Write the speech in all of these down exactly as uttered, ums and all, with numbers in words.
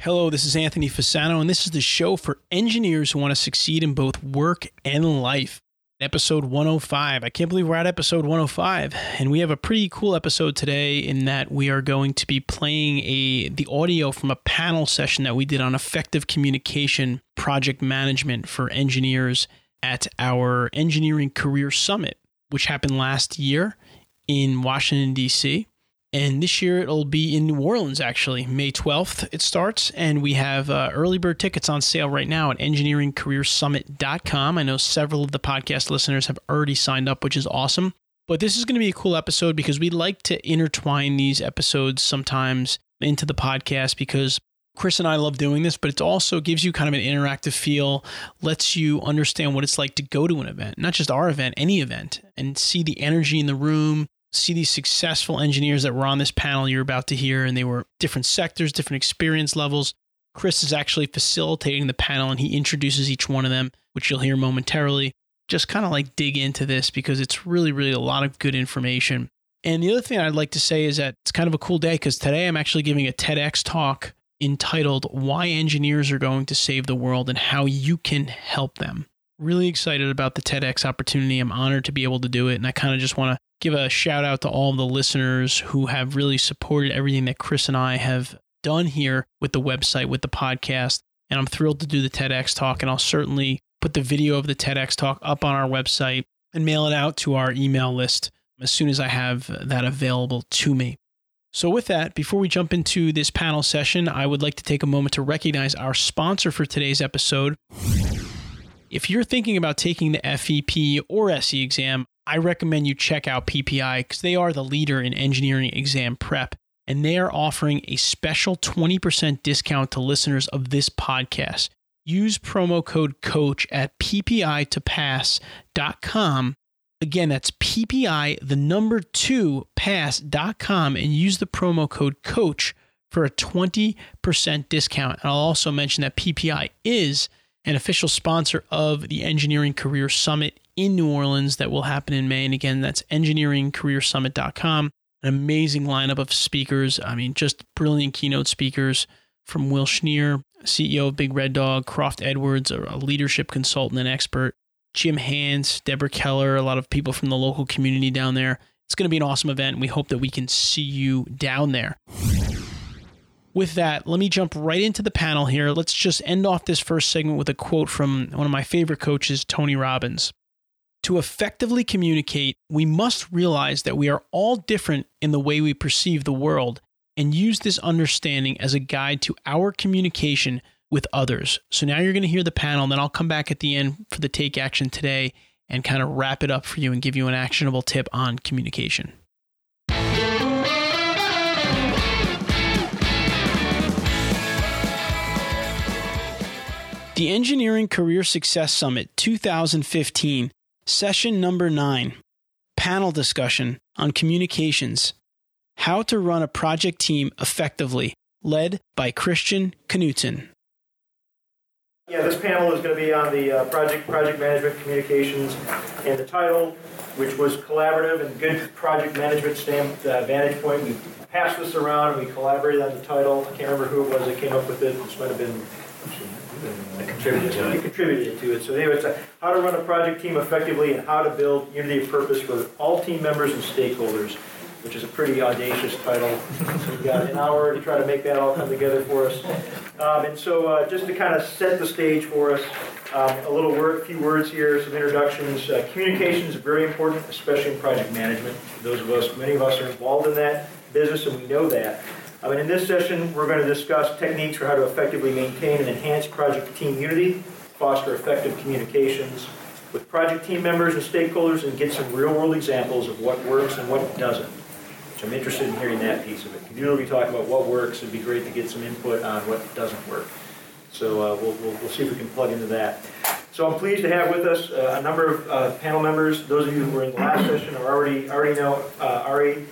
Hello, this is Anthony Fasano, and this is the show for engineers who want to succeed in both work and life. Episode one oh five. I can't believe we're at episode one oh five, and we have a pretty cool episode today in that we are going to be playing a the audio from a panel session that we did on effective communication project management for engineers at our Engineering Career Summit, which happened last year in Washington, D C, and this year it'll be in New Orleans, actually. May twelfth it starts, and we have uh, early bird tickets on sale right now at engineering career summit dot com. I know several of the podcast listeners have already signed up, which is awesome. But this is going to be a cool episode because we like to intertwine these episodes sometimes into the podcast because Chris and I love doing this, but it also gives you kind of an interactive feel, lets you understand what it's like to go to an event, not just our event, any event, and see the energy in the room. See these successful engineers that were on this panel you're about to hear, and they were different sectors, different experience levels. Chris is actually facilitating the panel, and he introduces each one of them, which you'll hear momentarily. Just kind of like dig into this because it's really, really a lot of good information. And the other thing I'd like to say is that it's kind of a cool day because today I'm actually giving a TEDx talk entitled Why Engineers Are Going to Save the World and How You Can Help Them. Really excited about the TEDx opportunity. I'm honored to be able to do it, and I kind of just want to give a shout out to all of the listeners who have really supported everything that Chris and I have done here with the website, with the podcast. And I'm thrilled to do the TEDx talk. And I'll certainly put the video of the TEDx talk up on our website and mail it out to our email list as soon as I have that available to me. So with that, before we jump into this panel session, I would like to take a moment to recognize our sponsor for today's episode. If you're thinking about taking the F E P or S E exam, I recommend you check out P P I because they are the leader in engineering exam prep, and they are offering a special twenty percent discount to listeners of this podcast. Use promo code COACH at P P I two pass dot com. Again, that's P P I, the number two, pass dot com, and use the promo code COACH for a twenty percent discount. And I'll also mention that P P I is an official sponsor of the Engineering Career Summit in New Orleans that will happen in May. And again, that's engineering career summit dot com. An amazing lineup of speakers. I mean, just brilliant keynote speakers from Will Schneer, C E O of Big Red Dog, Croft Edwards, a leadership consultant and expert, Jim Hance, Deborah Keller, a lot of people from the local community down there. It's going to be an awesome event, and we hope that we can see you down there. With that, let me jump right into the panel here. Let's just end off this first segment with a quote from one of my favorite coaches, Tony Robbins. To effectively communicate, we must realize that we are all different in the way we perceive the world and use this understanding as a guide to our communication with others. So now you're going to hear the panel, and then I'll come back at the end for the Take Action Today and kind of wrap it up for you and give you an actionable tip on communication. The Engineering Career Success Summit two thousand fifteen. Session number nine, panel discussion on communications, how to run a project team effectively, led by Christian Knutson. Yeah, this panel is going to be on the uh, project project management communications, and the title, which was collaborative and good project management stand, uh, vantage point. We passed this around, we collaborated on the title. I can't remember who it was that came up with it. This might have been... I contributed to it. You contributed to it. So anyway, it's a, how to run a project team effectively and how to build unity of purpose for all team members and stakeholders, which is a pretty audacious title. We've got an hour to try to make that all come together for us. Um, and so uh, just to kind of set the stage for us, um, a little word, few words here, some introductions. Uh, communication is very important, especially in project management. Those of us, many of us are involved in that business, and we know that. I mean, in this session, we're going to discuss techniques for how to effectively maintain and enhance project team unity, foster effective communications with project team members and stakeholders, and get some real-world examples of what works and what doesn't, which I'm interested in hearing that piece of it. Because usually we talk about what works. It'd be great to get some input on what doesn't work. So uh, we'll, we'll, we'll see if we can plug into that. So I'm pleased to have with us uh, a number of uh, panel members. Those of you who were in the last session are already already know uh, Ari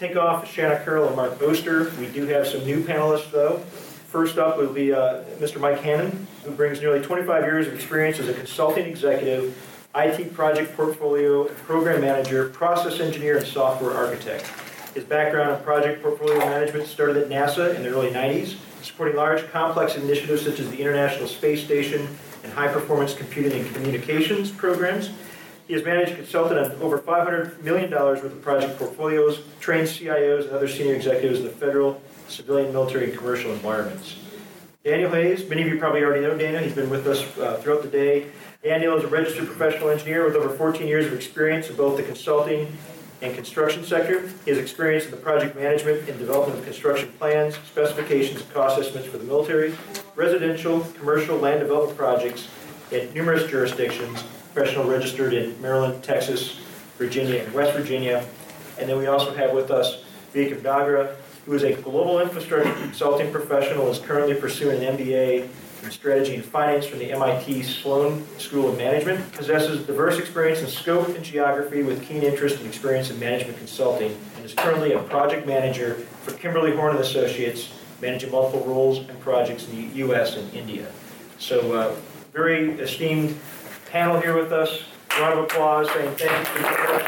Tinkoff, Shanna Carroll, and Mark Booster. We do have some new panelists, though. First up will be uh, Mister Mike Hannon, who brings nearly twenty-five years of experience as a consulting executive, I T project portfolio, program manager, process engineer, and software architect. His background in project portfolio management started at NASA in the early nineties, supporting large, complex initiatives such as the International Space Station and high-performance computing and communications programs. He has managed and consulted on over five hundred million dollars worth of project portfolios, trained C I Os and other senior executives in the federal, civilian, military, and commercial environments. Daniel Hayes, many of you probably already know Daniel. He's been with us uh, throughout the day. Daniel is a registered professional engineer with over fourteen years of experience in both the consulting and construction sector. He has experience in the project management and development of construction plans, specifications, and cost estimates for the military, residential, commercial, land development projects in numerous jurisdictions. Professional registered in Maryland, Texas, Virginia, and West Virginia. And then we also have with us Vivek Dagra, who is a global infrastructure consulting professional, is currently pursuing an M B A in strategy and finance from the M I T Sloan School of Management, possesses diverse experience in scope and geography with keen interest and experience in management consulting, and is currently a project manager for Kimberly Horn and Associates, managing multiple roles and projects in the U S and India. So uh, very esteemed panel here with us. A round of applause saying thank you for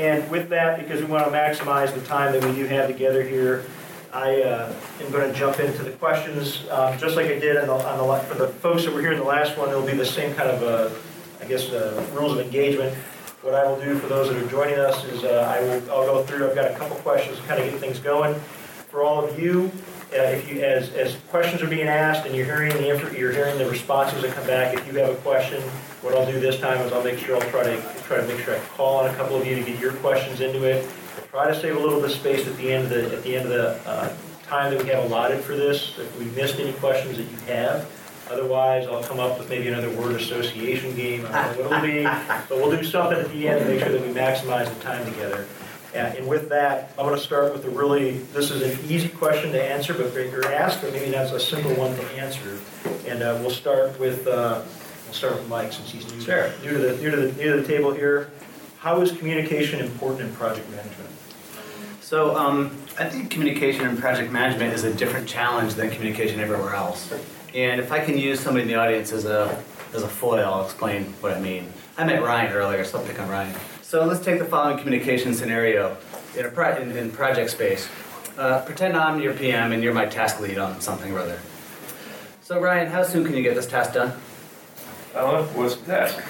And with that, because we want to maximize the time that we do have together here, I uh, am going to jump into the questions, um, just like I did on the, on the for the folks that were here in the last one. It'll be the same kind of, uh, I guess, uh, rules of engagement. What I will do for those that are joining us is uh, I will I'll go through. I've got a couple questions to kind of get things going for all of you. Uh, if you as as questions are being asked and you're hearing the inf- you're hearing the responses that come back. If you have a question, what I'll do this time is I'll make sure I'll try to try to make sure I call on a couple of you to get your questions into it. I'll try to save a little bit of space at the end of the at the end of the uh, time that we have allotted for this. If we missed any questions that you have, otherwise I'll come up with maybe another word association game. I don't know what it'll be, but we'll do something at the end to make sure that we maximize the time together. And with that, I'm going to start with a really, this is an easy question to answer, but you're asked, but maybe that's a simple one to answer. And uh, we'll start with uh, we'll start with Mike, since he's new, sure. new to the new to the new to the table here. How is communication important in project management? So um, I think communication in project management is a different challenge than communication everywhere else. And if I can use somebody in the audience as a as a foil, I'll explain what I mean. I met Ryan earlier, so I'll pick on Ryan. So let's take the following communication scenario in a pro- in, in project space. Uh, pretend I'm your P M and you're my task lead on something or other. So Ryan, how soon can you get this task done? Uh, what's the task?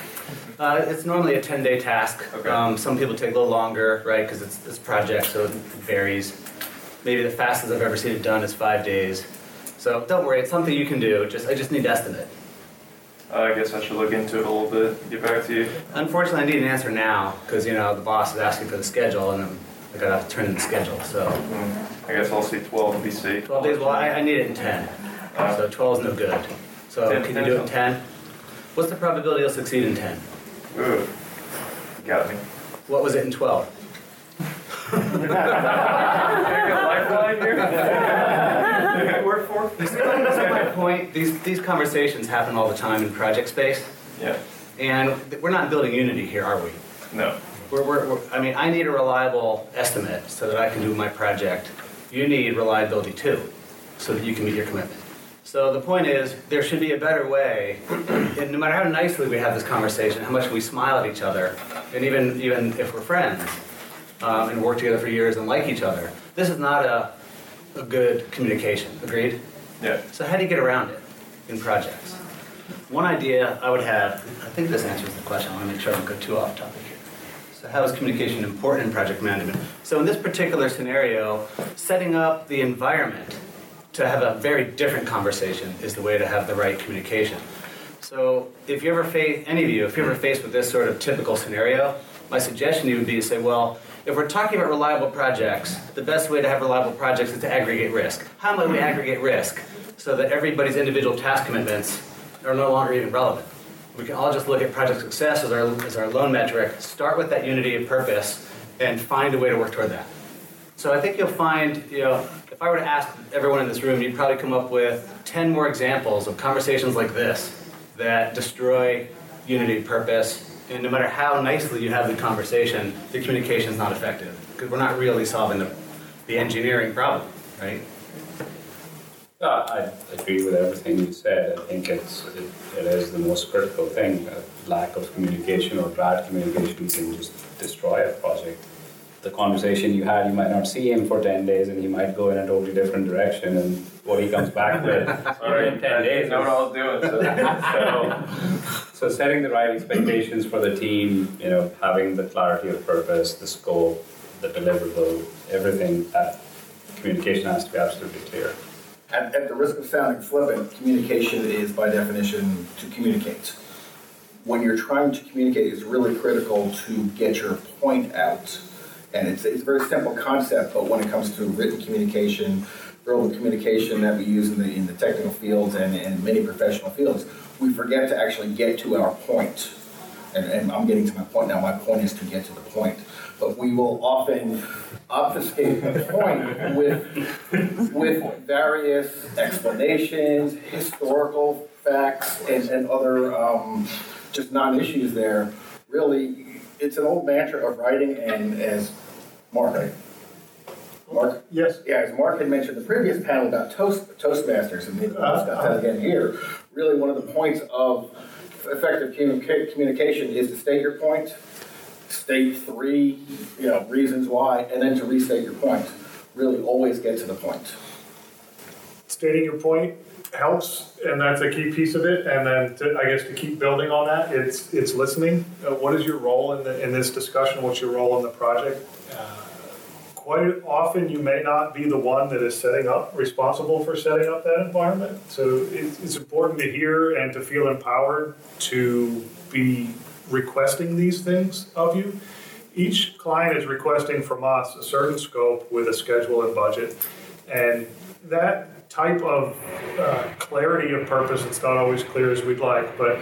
Uh, it's normally a ten-day task. Okay. Um, some people take a little longer, right, because it's it's project, so it varies. Maybe the fastest I've ever seen it done is five days. So don't worry, it's something you can do. Just I just need to estimate. Uh, I guess I should look into it a little bit and get back to you. Unfortunately, I need an answer now because, you know, the boss is asking for the schedule and I'm, I got to turn in the schedule, so. Mm-hmm. I guess I'll see twelve B C. twelve days, well, I, I need it in ten, uh, so twelve is no good. So ten, can ten, you do it in ten? What's the probability you'll succeed in ten? Ooh, got me. What was it in twelve? Can I get a lifeline here? Did it work for? Point, these these conversations happen all the time in project space. Yeah. And we're not building unity here, are we? No. We're, we're, we're I mean, I need a reliable estimate so that I can do my project. You need reliability too, so that you can meet your commitment. So the point is, there should be a better way, and no matter how nicely we have this conversation, how much we smile at each other, and even even if we're friends um, and work together for years and like each other, this is not a a good communication. Agreed? Yeah. So how do you get around it in projects? One idea I would have, I think this answers the question. I want to make sure I don't go too off topic here. So how is communication important in project management? So in this particular scenario, setting up the environment to have a very different conversation is the way to have the right communication. So if you ever face, any of you, if you're ever faced with this sort of typical scenario, my suggestion to you would be to say, well, if we're talking about reliable projects, the best way to have reliable projects is to aggregate risk. How might we aggregate risk so that everybody's individual task commitments are no longer even relevant? We can all just look at project success as our as our lone metric, start with that unity of purpose, and find a way to work toward that. So I think you'll find, you know, If I were to ask everyone in this room, you'd probably come up with ten more examples of conversations like this that destroy unity of purpose. And no matter how nicely you have the conversation, the communication is not effective because we're not really solving the, the engineering problem, right? Uh, I agree with everything you said. I think it's it, it is the most critical thing. Uh, lack of communication or bad communication can just destroy a project. The conversation you had, you might not see him for ten days, and he might go in a totally different direction, and what he comes back with or in ten days, no one else doing so, so, so setting the right expectations for the team, you know, having the clarity of purpose, the scope, the deliverable, everything, that communication has to be absolutely clear. At, at the risk of sounding flippant, communication is by definition to communicate. When you're trying to communicate, it's really critical to get your point out. And it's, it's a very simple concept, but when it comes to written communication, verbal communication that we use in the in the technical fields and in many professional fields, we forget to actually get to our point. And, and I'm getting to my point now. My point is to get to the point. But we will often obfuscate the point with, with various explanations, historical facts, and, and other um, just non-issues there. Really, it's an old mantra of writing, and as Mark, right? Mark? Yes. Yeah, as Mark had mentioned in the previous panel about toast, Toastmasters, and maybe we'll discuss that again here, really one of the points of effective communication is to state your point, state three you know, reasons why, and then to restate your point. Really always get to the point. Stating your point helps, and that's a key piece of it. And then, to, I guess, to keep building on that, it's it's listening. Uh, what is your role in the, in this discussion? What's your role in the project? Uh, quite often, you may not be the one that is setting up, responsible for setting up that environment. So it's, it's important to hear and to feel empowered to be requesting these things of you. Each client is requesting from us a certain scope with a schedule and budget, and that type of uh, clarity of purpose, it's not always clear as we'd like, but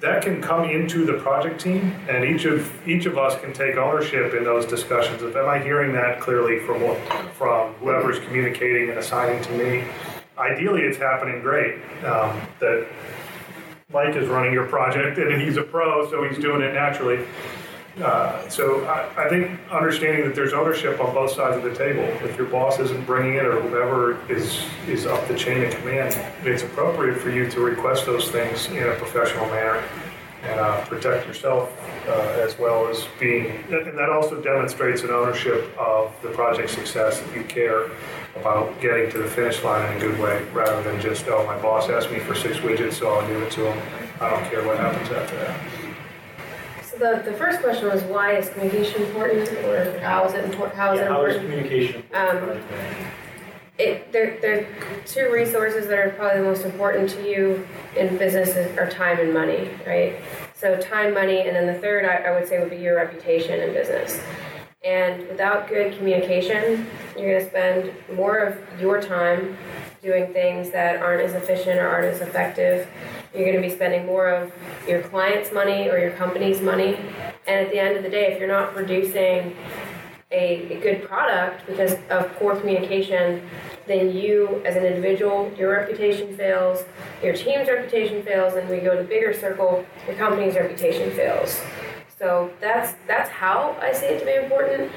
that can come into the project team, and each of each of us can take ownership in those discussions of, am I hearing that clearly from what, from whoever's communicating and assigning to me? Ideally, it's happening great, um, that Mike is running your project, and he's a pro, so he's doing it naturally. Uh, so I, I think understanding that there's ownership on both sides of the table. If your boss isn't bringing it or whoever is is up the chain of command, it's appropriate for you to request those things in a professional manner and uh, protect yourself uh, as well as being... And that also demonstrates an ownership of the project's success, that you care about getting to the finish line in a good way rather than just, oh, my boss asked me for six widgets, so I'll give it to him. I don't care what happens after that. The, the first question was, why is communication important, or how is it important? How is yeah, it important? How is communication important? Um, it, there, there are two resources that are probably the most important to you in business are time and money, right? So time, money, and then the third, I, I would say, would be your reputation in business. And without good communication, you're going to spend more of your time doing things that aren't as efficient or aren't as effective. You're going to be spending more of your client's money or your company's money. And at the end of the day, if you're not producing a, a good product because of poor communication, then you, as an individual, your reputation fails, your team's reputation fails, and we go to the bigger circle, your company's reputation fails. So that's that's how I see it to be important.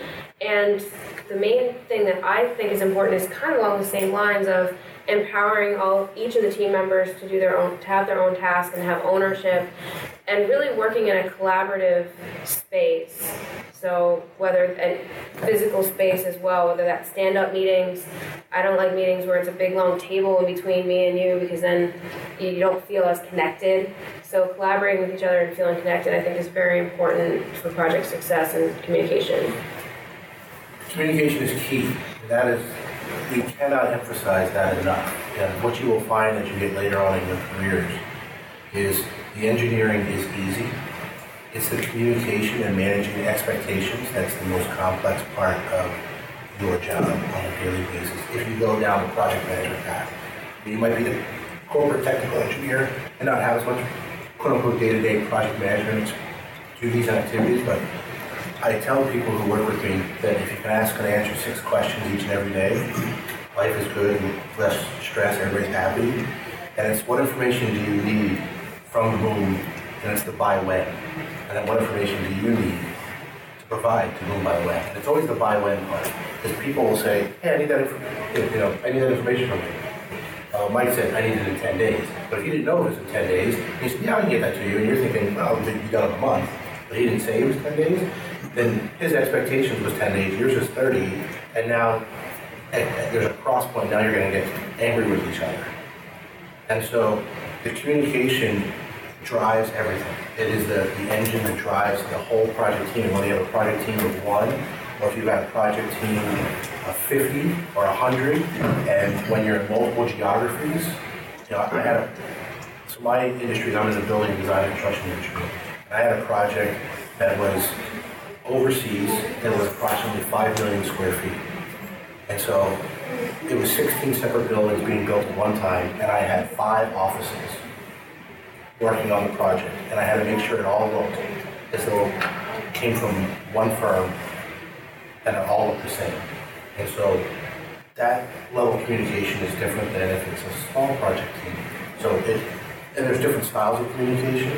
And the main thing that I think is important is kind of along the same lines of empowering all each of the team members to do their own, to have their own task and have ownership, and really working in a collaborative space. So whether a physical space as well, whether that's stand-up meetings. I don't like meetings where it's a big long table in between me and you, because then you don't feel as connected. So collaborating with each other and feeling connected, I think, is very important for project success and communication. Communication is key. That is, we cannot emphasize that enough. And what you will find that you get later on in your careers is the engineering is easy. It's the communication and managing expectations that's the most complex part of your job on a daily basis. If you go down the project management path, you might be the corporate technical engineer and not have as much quote-unquote day-to-day project management duties and activities, but I tell people who work with me that if you can ask and answer six questions each and every day, life is good and less stress, everybody's happy. And it's what information do you need from whom, and it's the by when. And then what information do you need to provide to whom by when? And it's always the by when part. Because people will say, hey, I need that information, you know, I need that information from you. Uh, Mike said, I need it in ten days. But if you didn't know it was in ten days, he said, yeah, I can get that to you. And you're thinking, well, you got it a month. But he didn't say it was ten days. Then his expectations was ten days, yours was thirty. And now there's a cross point. Now you're going to get angry with each other. And so the communication drives everything. It is the, the engine that drives the whole project team. Whether you have a project team of one, or if you've got a project team of fifty or one hundred, and when you're in multiple geographies, you know, I had a, so my industry, I'm in the building design and construction industry. And I had a project that was overseas that was approximately five million square feet. And so it was sixteen separate buildings being built at one time, and I had five offices working on the project, and I had to make sure it all looked as though it came from one firm and it all looked the same. And so that level of communication is different than if it's a small project team. So it, and there's different styles of communication,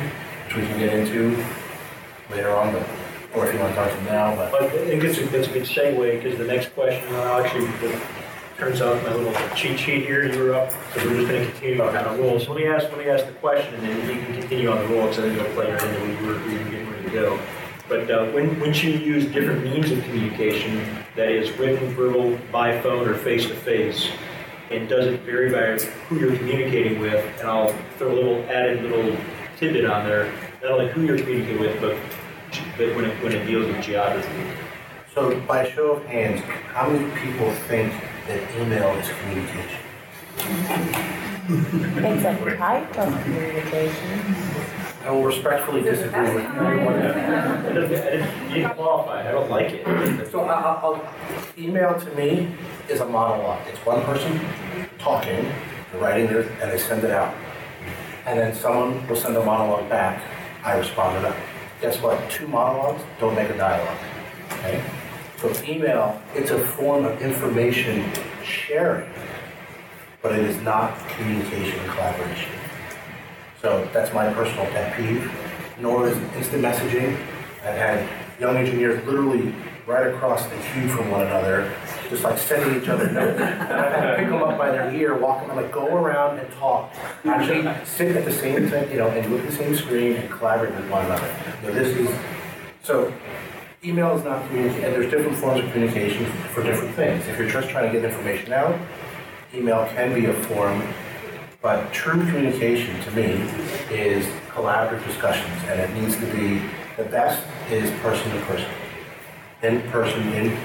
which we can get into later on, but, or if you want to talk to them now. But, but I think it's a, it's a good segue, because the next question, I'll actually, it turns out my little cheat sheet here, you were up, so we're just going to continue on kind of roll. So let me ask, let me ask the question, and then you can continue on the roll, because I think it'll play right into where we were getting ready to go. But uh, when, when you use different means of communication, that is written, verbal, by phone, or face-to-face, and does it vary by who you're communicating with, and I'll throw a little added little tidbit on there, not only who you're communicating with, but, but when, it, when it deals with geography. So by a show of hands, how many people think that email is communication? It's a type of communication. I will respectfully disagree with everyone. You didn't qualify. I don't like it. So I'll, I'll, email to me is a monologue. It's one person talking, writing their, and they send it out. And then someone will send a monologue back. I respond to that. Guess what? Two monologues don't make a dialogue. Okay? So email, it's a form of information sharing, but it is not communication and collaboration. So that's my personal pet peeve, nor is instant messaging. I've had young engineers literally right across the queue from one another, just like sending each other notes. And I've had to pick them up by their ear, walk them, like, go around and talk. Actually sit at the same time, you know, and look at the same screen and collaborate with one another. You know, this is, so email is not communication, and there's different forms of communication for different things. If you're just trying to get information out, email can be a form. But true communication, to me, is collaborative discussions, and it needs to be, the best is person to person, in person, in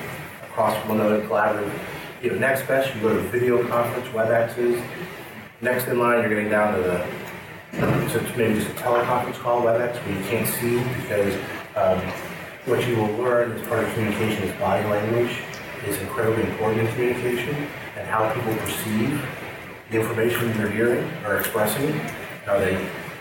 across one another, collaborative. You know, next best, you go to video conference, WebExes. Next in line, you're getting down to the, so maybe just a teleconference call, WebEx, where you can't see, because um, what you will learn as part of communication is body language is incredibly important in communication, and how people perceive the information they're hearing or expressing. Are they,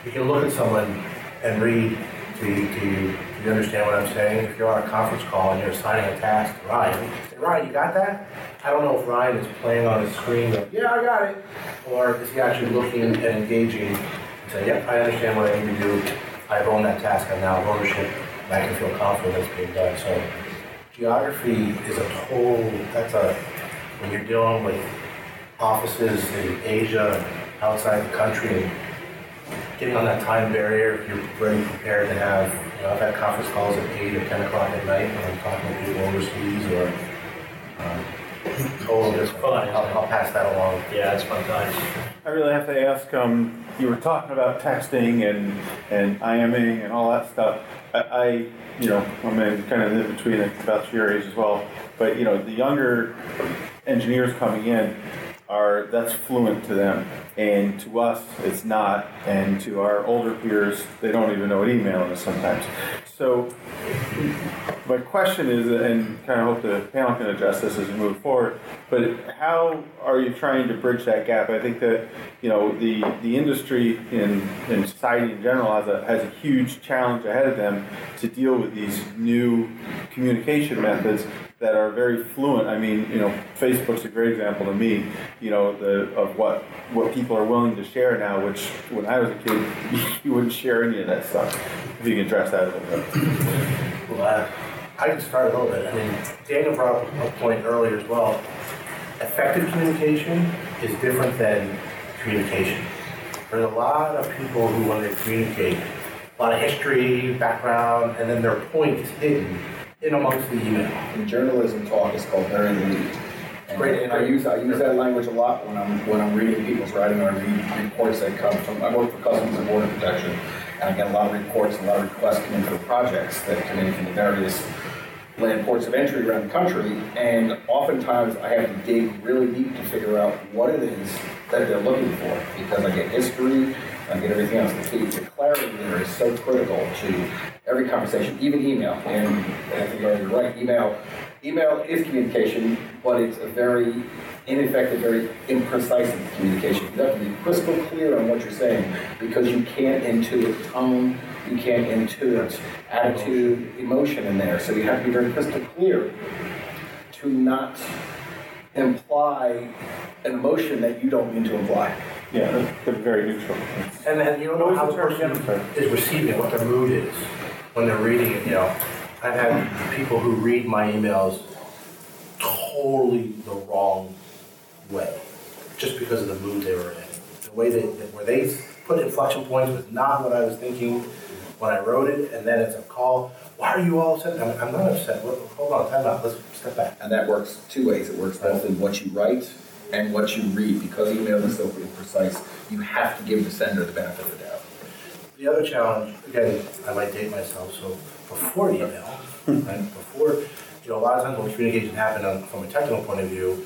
you can look at someone and read, do you, do you, do you understand what I'm saying? If you're on a conference call and you're assigning a task to Ryan, say, Ryan, you got that? I don't know if Ryan is playing on his screen, like, yeah, I got it. Or is he actually looking and engaging and saying, yep, I understand what I need to do. I've owned that task, I'm now ownership, and I can feel confident it's being done. So geography is a whole, that's a, when you're dealing with offices in Asia, outside the country, and getting on that time barrier, if you're really prepared to have, you know, I've had conference calls at eight or ten o'clock at night when I'm talking to people overseas, or um, totally just fun. I'll, I'll pass that along. Yeah, it's fun times. I really have to ask, um, you were talking about texting and, and IMing and all that stuff. I, I you know, I'm in kind of in between, about your age as well, but, you know, the younger engineers coming in, Are, that's fluent to them, and to us it's not, and to our older peers they don't even know what email is sometimes. So my question is, and kind of hope the panel can address this as we move forward, but how are you trying to bridge that gap? I think that, you know, the, the industry and in, in society in general has a, has a huge challenge ahead of them to deal with these new communication methods that are very fluent. I mean, you know, Facebook's a great example to me, you know, the, of what, what people are willing to share now, which when I was a kid, you wouldn't share any of that stuff. If you can address that a little bit. Well, uh, I can start a little bit. I mean, Daniel brought up a point earlier as well. Effective communication is different than communication. There's a lot of people who want to communicate, a lot of history, background, and then their point is hidden in amongst the email. In journalism talk, it's called bury the lead. And, right, and I use I use that language a lot when I'm when I'm reading people's writing or reading reports that come from. I work for Customs and Border Protection, and I get a lot of reports and a lot of requests coming for projects that come in from the various land ports of entry around the country, and oftentimes I have to dig really deep to figure out what it is that they're looking for, because I get history, I get everything else. The key to clarity there is so critical to every conversation, even email. And I think you're right, email, email is communication, but it's a very ineffective, very imprecise communication. You have to be crystal clear on what you're saying, because you can't intuit tone, you can't intuit attitude, emotion in there. So you have to be very crystal clear to not imply an emotion that you don't mean to imply. Yeah, they're very neutral. And then you don't know how the person is receiving it, what their mood is when they're reading it. You know, I've had people who read my emails totally the wrong way, just because of the mood they were in. The way they, where they put inflection points was not what I was thinking when I wrote it, and then it's a call. Why are you all upset? I'm, I'm not upset. Look, hold on, time out. Let's step back. And that works two ways. It works both in what you write and what you read, because email is so precise, you have to give the sender the benefit of the doubt. The other challenge, again, I might date myself, so before email, right, before, you know, a lot of times when communication happened on, from a technical point of view,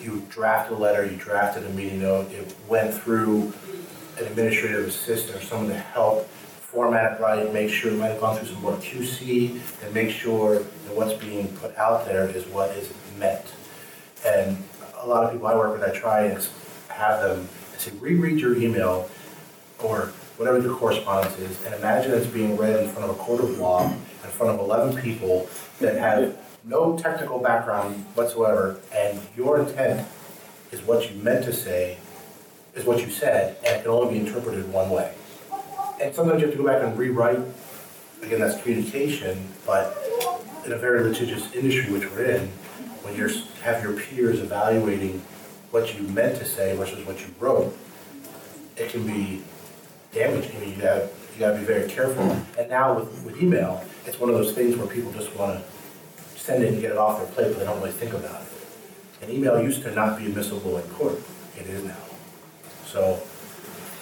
you drafted a letter, you drafted a meeting note, it went through an administrative assistant or someone to help format it right, make sure it might have gone through some more Q C, and make sure that what's being put out there is what is meant. And a lot of people I work with, I try and have them say, reread your email or whatever the correspondence is, and imagine it's being read in front of a court of law, in front of eleven people that have no technical background whatsoever, and your intent is what you meant to say, is what you said, and it can only be interpreted one way. And sometimes you have to go back and rewrite. Again, that's communication, but in a very litigious industry which we're in, when you have your peers evaluating what you meant to say versus what you wrote, it can be damaging. I mean, you got you got to be very careful. And now with, with email, it's one of those things where people just want to send it and get it off their plate, but they don't really think about it. And email used to not be admissible in court. It is now. So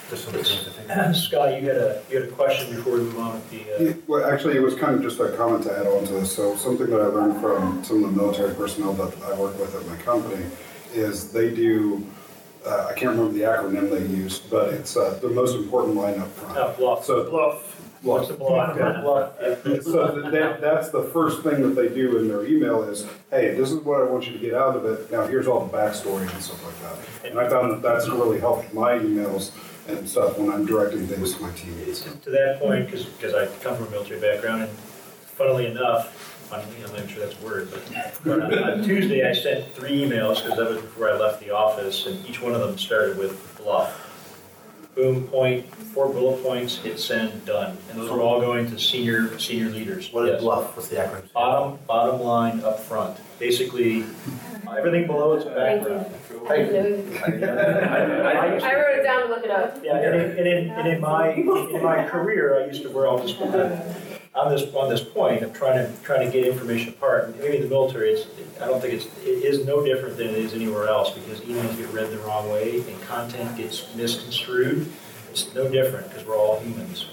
just some things to think about. Scott, you had a you had a question before we move on with the. Uh... Well, actually, it was kind of just a comment to add on to this. So something that I learned from some of the military personnel that I work with at my company is they do. Uh, I can't remember the acronym they use, but it's uh, the most important line up front. Uh, bluff. So bluff. Bluff. Bluff. Yeah, bluff. So that, that's the first thing that they do in their email is, hey, this is what I want you to get out of it. Now here's all the backstory and stuff like that. And I found that that's really helped my emails and stuff when I'm directing things to my teammates. To that point, because I come from a military background, and funnily enough, I'm, I'm not sure that's a word, but on, on Tuesday I sent three emails, because that was before I left the office, and each one of them started with bluff. Boom, point, four bullet points, hit send, done. And those were all going to senior senior leaders. What is yes. bluff? What's the acronym? Bottom, bottom line, up front. Basically, everything below is background. Thank you. I, I, I wrote it down to look it up. Yeah, and in, and in, and in my in my career, I used to wear all this on this on this point of trying to trying to get information apart. And maybe in the military, it's I don't think it's it is no different than it is anywhere else, because emails get read the wrong way and content gets misconstrued. It's no different because we're all humans.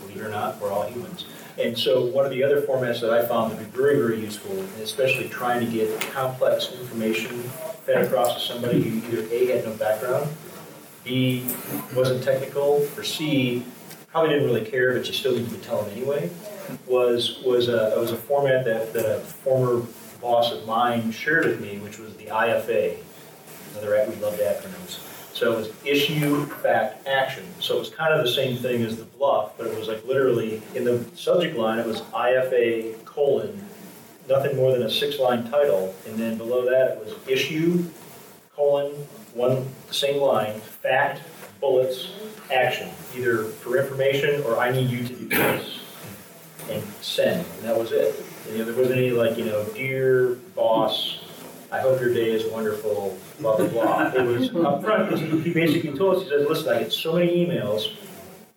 Believe it or not, we're all humans. And so one of the other formats that I found to be very, very useful, and especially trying to get complex information fed across to somebody who either A, had no background, B, wasn't technical, or C, probably didn't really care, but you still needed to tell them anyway, was was a, was a format that, that a former boss of mine shared with me, which was the I F A. Another, we loved acronyms. So it was issue, fact, action. So it was kind of the same thing as the bluff, but it was like literally in the subject line, it was I F A colon nothing more than a six-line title, and then below that it was issue, colon, one same line, fact, bullets, action, either for information or I need you to do this, and send, and that was it. And, you know, there wasn't any like, you know, dear boss, I hope your day is wonderful, blah, blah, blah. It was up front. He basically told us, he says, listen, I get so many emails,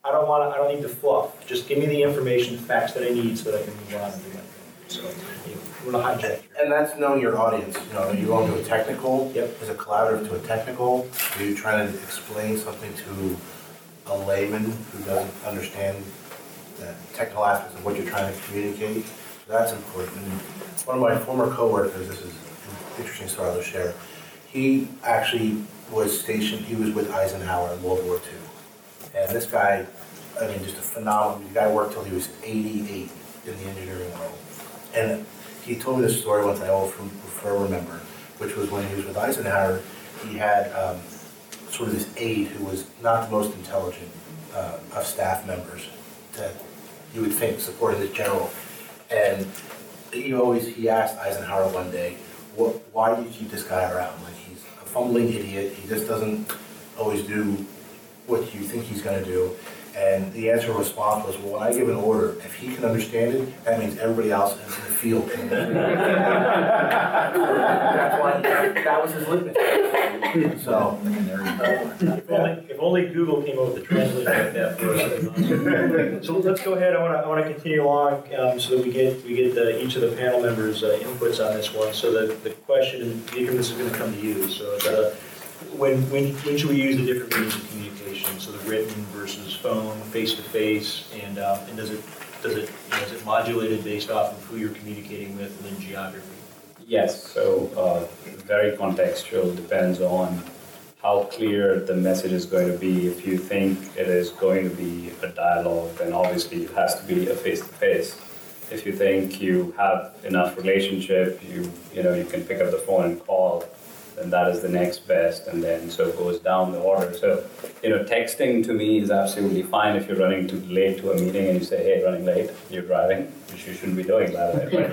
I don't want to, I don't need the fluff. Just give me the information, the facts that I need so that I can move on and do it. So, you know, we're not hijacked. And that's knowing your audience. You know, are you going to a technical? Yep. Is a collaborative to a technical? Are you trying to explain something to a layman who doesn't understand the technical aspects of what you're trying to communicate? So that's important. One of my former coworkers, this is an interesting story I'll share. He actually was stationed, he was with Eisenhower in World War Two. And this guy, I mean, just a phenomenal, the guy worked till he was eighty-eight in the engineering world. And he told me this story once I will forever remember, which was when he was with Eisenhower, he had um, sort of this aide who was not the most intelligent uh, of staff members that you would think supported the general. And he always, he asked Eisenhower one day, what, why do you keep this guy around? Like, he's a fumbling idiot, he just doesn't always do what you think he's going to do. And the answer response was, well, when I give an order, if he can understand it, that means everybody else is in the field. That was his limit. So, if only, if only Google came up with a translator like that for us. So let's go ahead. I want to I want to continue along um, so that we get we get the, each of the panel members' uh, inputs on this one. So that the question, Vikram, this is going to come to you. So it's, uh, when when when should we use the different means of communication? So the written versus phone, face to face, and um, and does it does it you know, is it modulated based off of who you're communicating with and then geography? Yes. So uh, very contextual. Depends on how clear the message is going to be. If you think it is going to be a dialogue, then obviously it has to be a face to face. If you think you have enough relationship, you you know you can pick up the phone and call. And that is the next best, and then so it goes down the order. So, you know, texting to me is absolutely fine if you're running too late to a meeting and you say, hey, running late, you're driving, which you shouldn't be doing, by the way.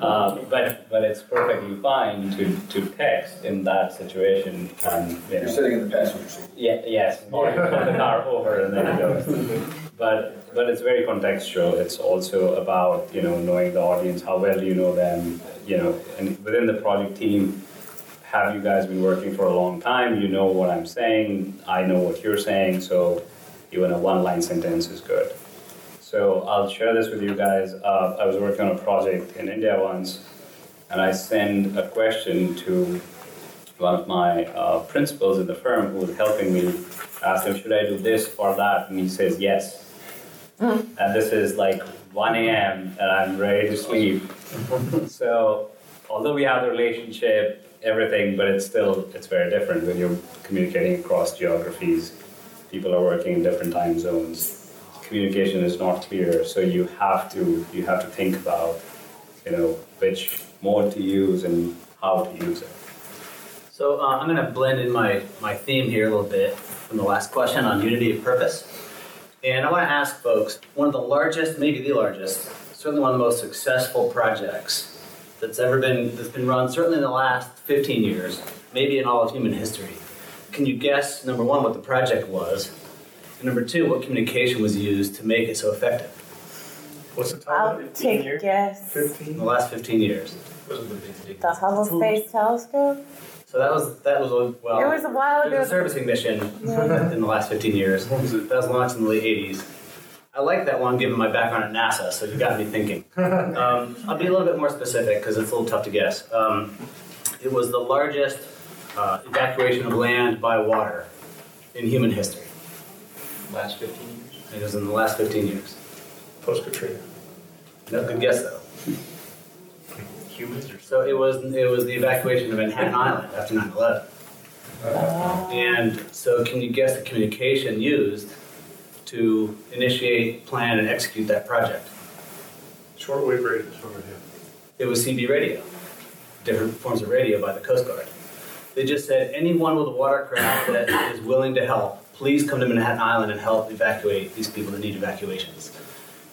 uh, but but it's perfectly fine to, to text in that situation. And, you you're know, sitting in the passenger seat. Yeah, yes, or you put the car over and then it goes. But, but it's very contextual. It's also about, you know, knowing the audience, how well you know them. You know, and within the project team, have you guys been working for a long time? You know what I'm saying. I know what you're saying. So even a one-line sentence is good. So I'll share this with you guys. Uh, I was working on a project in India once, and I sent a question to one of my uh, principals in the firm who was helping me. I asked him, should I do this or that? And he says, yes. Mm-hmm. And this is like one a.m. and I'm ready to sleep. So, although we have the relationship, everything, but it's still, it's very different when you're communicating across geographies. People are working in different time zones. Communication is not clear, so you have to, you have to think about, you know, which mode to use and how to use it. So, uh, I'm going to blend in my, my theme here a little bit from the last question on unity of purpose. And I want to ask folks, one of the largest, maybe the largest, certainly one of the most successful projects that's ever been, that's been run, certainly in the last fifteen years, maybe in all of human history. Can you guess, number one, what the project was? And number two, what communication was used to make it so effective? What's the time? fifteen years? Guess. fifteen? In the last fifteen years. The Hubble Space Telescope? So that was, that was a, well, it was a, while ago. It was a servicing mission yeah. in the last fifteen years. That was launched in the late eighties. I like that one given my background at NASA, so you got me thinking. Um, I'll be a little bit more specific because it's a little tough to guess. Um, it was the largest uh, evacuation of land by water in human history. Last fifteen years? It was in the last fifteen years. Post-Katrina. No good guess, though. Humans or so it was it was the evacuation of Manhattan Island after nine eleven. Uh, and so can you guess the communication used to initiate, plan, and execute that project? Shortwave radio. It was C B radio, different forms of radio by the Coast Guard. They just said, anyone with a watercraft that is willing to help, please come to Manhattan Island and help evacuate these people that need evacuations.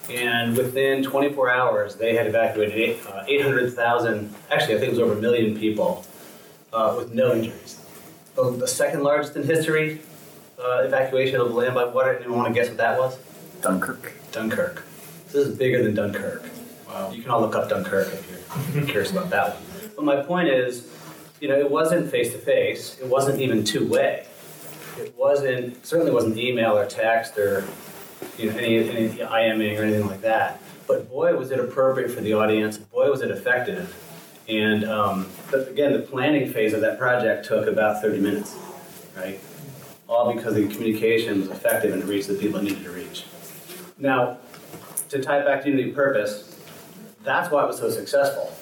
And within twenty-four hours, they had evacuated eight hundred thousand, actually I think it was over a million people, uh, with no injuries. The, the second largest in history uh, evacuation of land by water. Anyone want to guess what that was? Dunkirk. Dunkirk. This is bigger than Dunkirk. Wow. You can all look up Dunkirk if you're curious about that one. But my point is, you know, it wasn't face-to-face. It wasn't even two-way. It wasn't, certainly wasn't email or text or, you know, any, any IMing or anything like that. But boy, was it appropriate for the audience. Boy, was it effective. And um, but again, the planning phase of that project took about thirty minutes, right? All because the communication was effective and reached the people it needed to reach. Now, to tie it back to unity of purpose, that's why it was so successful.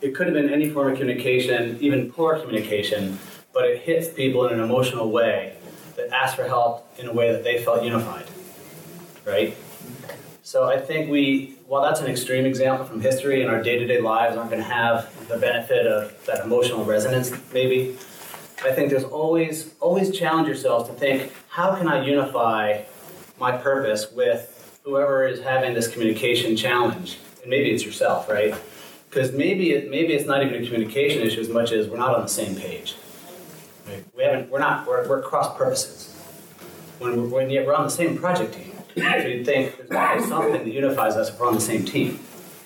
It could have been any form of communication, even poor communication, but it hits people in an emotional way that asks for help in a way that they felt unified, right? So I think we, while that's an extreme example from history and our day-to-day lives aren't going to have the benefit of that emotional resonance, maybe, I think there's always, always challenge yourselves to think, how can I unify my purpose with whoever is having this communication challenge? And maybe it's yourself, right? Because maybe it, maybe it's not even a communication issue as much as we're not on the same page. Right? We haven't, we're not, we're, we're cross purposes. When we're, when we're on the same project team. So you'd think there's always something that unifies us if we're on the same team.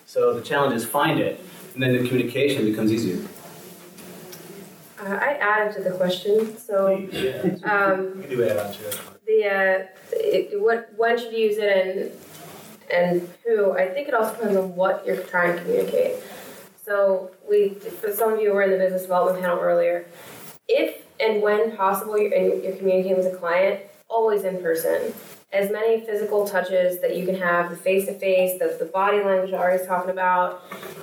So the challenge is find it, and then the communication becomes easier. Uh, I added to the question, so yeah. um, you can do add on to it. The uh, it, what when should you use it and and who? I think it also depends on what you're trying to communicate. So we, for some of you who were in the business development panel earlier, if and when possible, you're, and you're communicating with a client, always in person. As many physical touches that you can have, the face-to-face, the, the body language Ari's talking about,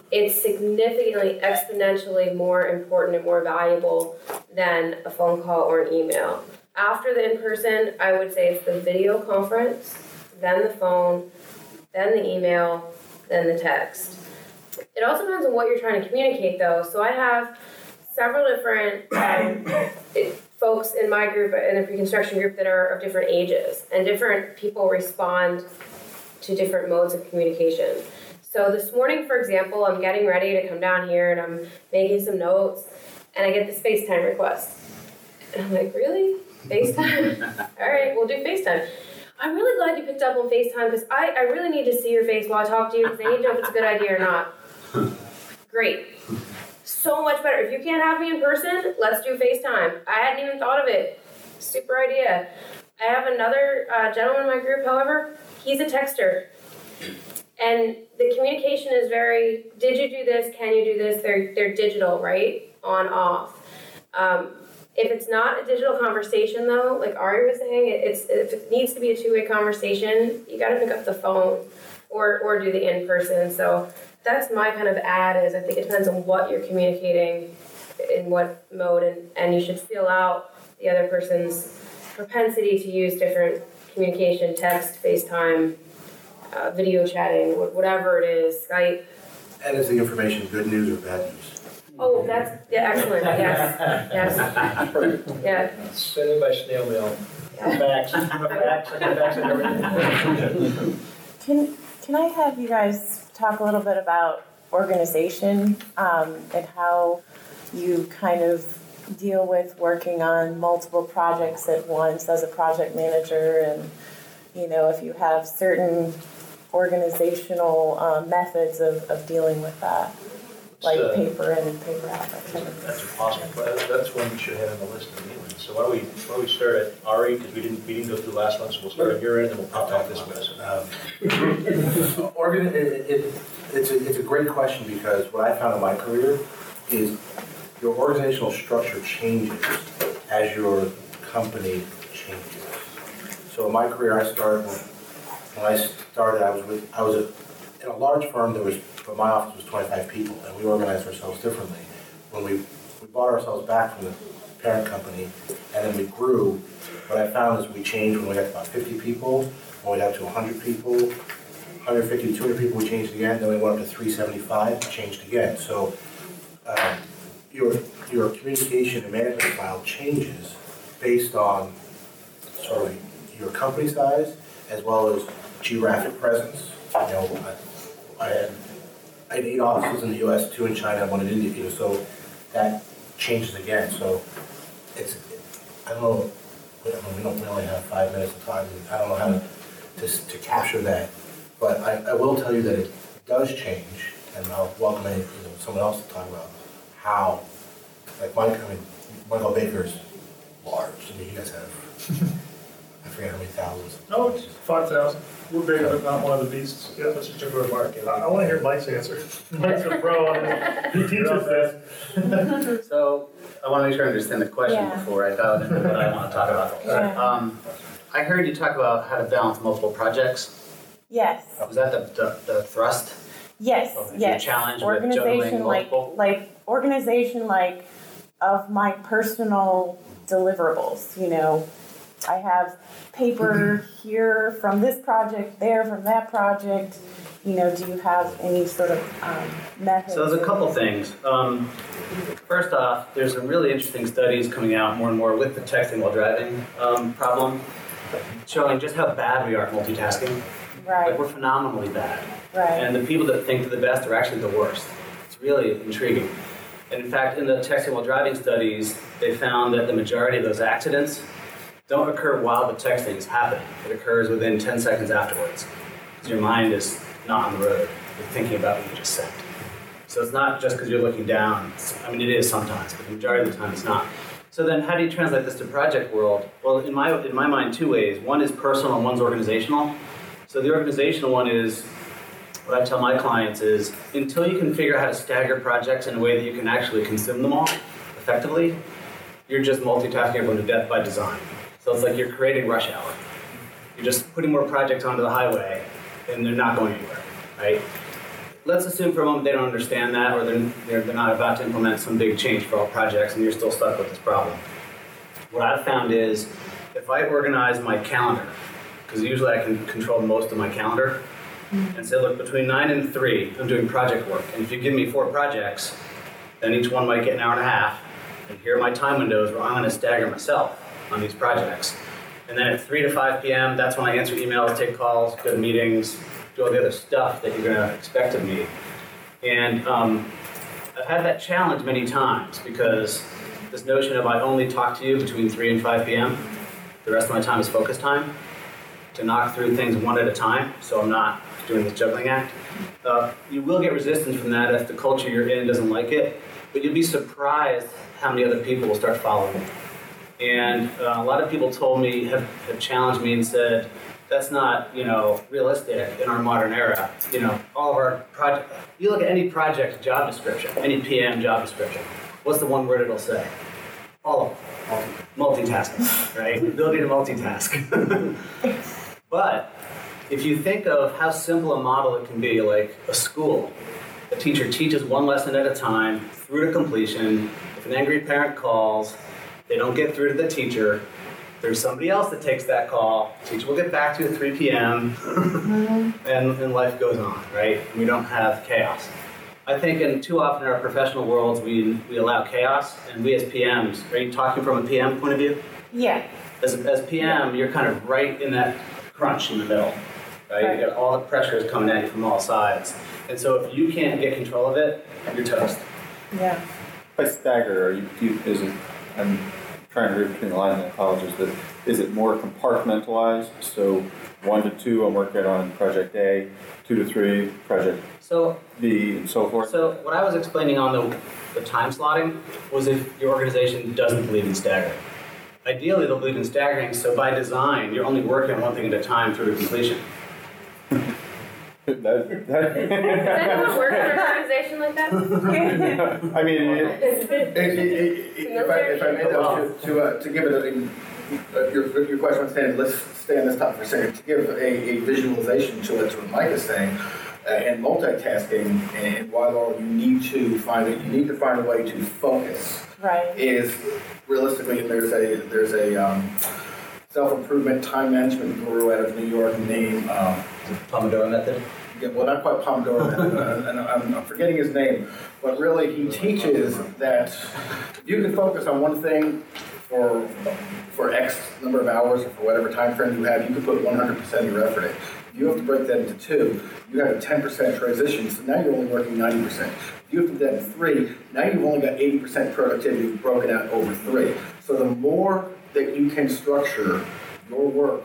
it's significantly, exponentially more important and more valuable than a phone call or an email. After the in-person, I would say it's the video conference, then the phone, then the email, then the text. It also depends on what you're trying to communicate, though. So I have several different... Um, it, folks in my group, in the pre-construction group, that are of different ages, and different people respond to different modes of communication. So this morning, for example, I'm getting ready to come down here and I'm making some notes and I get this FaceTime request. And I'm like, really? FaceTime? All right, we'll do FaceTime. I'm really glad you picked up on FaceTime because I, I really need to see your face while I talk to you because I need to know if it's a good idea or not. Great. So much better. If you can't have me in person, let's do FaceTime. I hadn't even thought of it. Super idea. I have another uh, gentleman in my group, however, he's a texter. And the communication is very, did you do this? Can you do this? They're, they're digital, right? On, off. Um, if it's not a digital conversation, though, like Ari was saying, it's if it needs to be a two-way conversation, you got to pick up the phone or or do the in-person. So... that's my kind of ad is I think it depends on what you're communicating, in what mode, and, and you should feel out the other person's propensity to use different communication, text, FaceTime, uh, video chatting, whatever it is, Skype. And is the information good news or bad news? Oh, that's yeah, excellent. Yes, yes. Perfect. Yeah. Send it by snail mail. Fax, fax, fax, and everything. Can Can I have you guys talk a little bit about organization um, and how you kind of deal with working on multiple projects at once as a project manager, and you know if you have certain organizational uh, methods of, of dealing with that, like so, paper in and paper out. That kind of that's awesome. That's one we should have on the list anyway. So why don't we why don't we start at Ari, because we didn't we didn't go through last one, so we'll start at your end and we'll pop out this list. Um, organ it, it, it's a, it's a great question because what I found in my career is your organizational structure changes as your company changes. So in my career, I started when I started I was with I was a, in a large firm that was. But my office was twenty-five people, and we organized ourselves differently. When we, we bought ourselves back from the parent company, and then we grew, what I found is we changed when we got to about fifty people, when we got to one hundred people, one hundred fifty, two hundred people, we changed again, then we went up to three seventy-five, changed again. So um, your, your communication and management style changes based on sort of your company size, as well as geographic presence. you know, I, I, had, I had eight offices in the U S, two in China, one in India, you know, so that changes again. So it's, I don't know, I mean, we don't really have five minutes of time, I don't know how to, to, to capture that, but I, I will tell you that it does change, and I'll welcome any, you know, someone else to talk about how, like Mike, I mean, Michael Baker's large, I mean, you guys have, I forget how many thousands. No, it's five thousand. We're big, but not one of the beasts. Yeah, that's just a good market. I, I want to hear Mike's answer. Mike's a pro. He teaches this. So I want to make sure I understand the question yeah. before I dive into what I want to talk about. Yeah. Um, I heard you talk about how to balance multiple projects. Yes. Was that the, the, the thrust? Yes. So yes. Your challenge with juggling multiple? Like, like organization, like of my personal deliverables, you know. I have paper here from this project, there from that project. You know, do you have any sort of um, method? So there's a couple things. Um, first off, there's some really interesting studies coming out more and more with the texting while driving um, problem, showing just how bad we are at multitasking. Right. Like we're phenomenally bad. Right. And the people that think they're the best are actually the worst. It's really intriguing. And in fact, in the texting while driving studies, they found that the majority of those accidents don't occur while the texting is happening. It occurs within ten seconds afterwards. So your mind is not on the road. You're thinking about what you just said. So it's not just because you're looking down. I mean, it is sometimes, but the majority of the time it's not. So then how do you translate this to project world? Well, in my in my mind, two ways. One is personal and one's organizational. So the organizational one is, what I tell my clients is, until you can figure out how to stagger projects in a way that you can actually consume them all effectively, you're just multitasking everyone to death by design. So it's like you're creating rush hour. You're just putting more projects onto the highway, and they're not going anywhere, right? Let's assume for a moment they don't understand that, or they're, they're, they're not about to implement some big change for all projects, and you're still stuck with this problem. What I've found is, if I organize my calendar, because usually I can control most of my calendar, mm-hmm. and say, look, between nine and three, I'm doing project work. And if you give me four projects, then each one might get an hour and a half, and here are my time windows where I'm going to stagger myself on these projects. And then at three to five p.m., that's when I answer emails, take calls, go to meetings, do all the other stuff that you're going to expect of me. And um, I've had that challenge many times, because this notion of I only talk to you between three and five p.m., the rest of my time is focus time, to knock through things one at a time, so I'm not doing this juggling act. Uh, you will get resistance from that if the culture you're in doesn't like it, but you'll be surprised how many other people will start following it. And uh, a lot of people told me, have, have challenged me and said, that's not, you know, realistic in our modern era. You know, all of our project, you look at any project job description, any P M job description, what's the one word it'll say? All of them. Multitasking, right? The ability to multitask. But if you think of how simple a model it can be, like a school, a teacher teaches one lesson at a time through to completion. If an angry parent calls, they don't get through to the teacher, there's somebody else that takes that call, the teacher will get back to you at three p.m., and, and life goes on, right? We don't have chaos. I think in too often in our professional worlds, we we allow chaos, and we as P Ms, are you talking from a P M point of view? Yeah. As, as P M, you're kind of right in that crunch in the middle, right? right? You got all the pressures coming at you from all sides. And so if you can't get control of it, you're toast. Yeah. If I stagger, or you, you isn't, I'm trying to read between the lines, and I apologize, but is it more compartmentalized? So one to two, I'm working on project A, two to three, project so, B, and so forth. So what I was explaining on the, the time slotting was if your organization doesn't believe in staggering. Ideally, they'll believe in staggering, so by design, you're only working on one thing at a time through to completion. That, that, Does anyone work for an organization like that? No, I mean, it, it, it, it, if, I, if I made that to, to, uh, to give it a, a, your, your question, I'm saying, let's stay on this topic for a second, to give a, a visualization to what, to what Mike is saying, uh, and multitasking, and why all you need to find it, you need to find a way to focus. Right. Is realistically, there's a there's a um, self-improvement time management guru out of New York named. Um, Pomodoro method? Yeah, well, not quite Pomodoro method, and I'm, I'm forgetting his name, but really he teaches that you can focus on one thing for for X number of hours or for whatever time frame you have, you can put one hundred percent of your effort in. If You have to break that into two. You have a ten percent transition, so now you're only working ninety percent. You have to do that in three. Now you've only got eighty percent productivity broken out over three. So the more that you can structure your work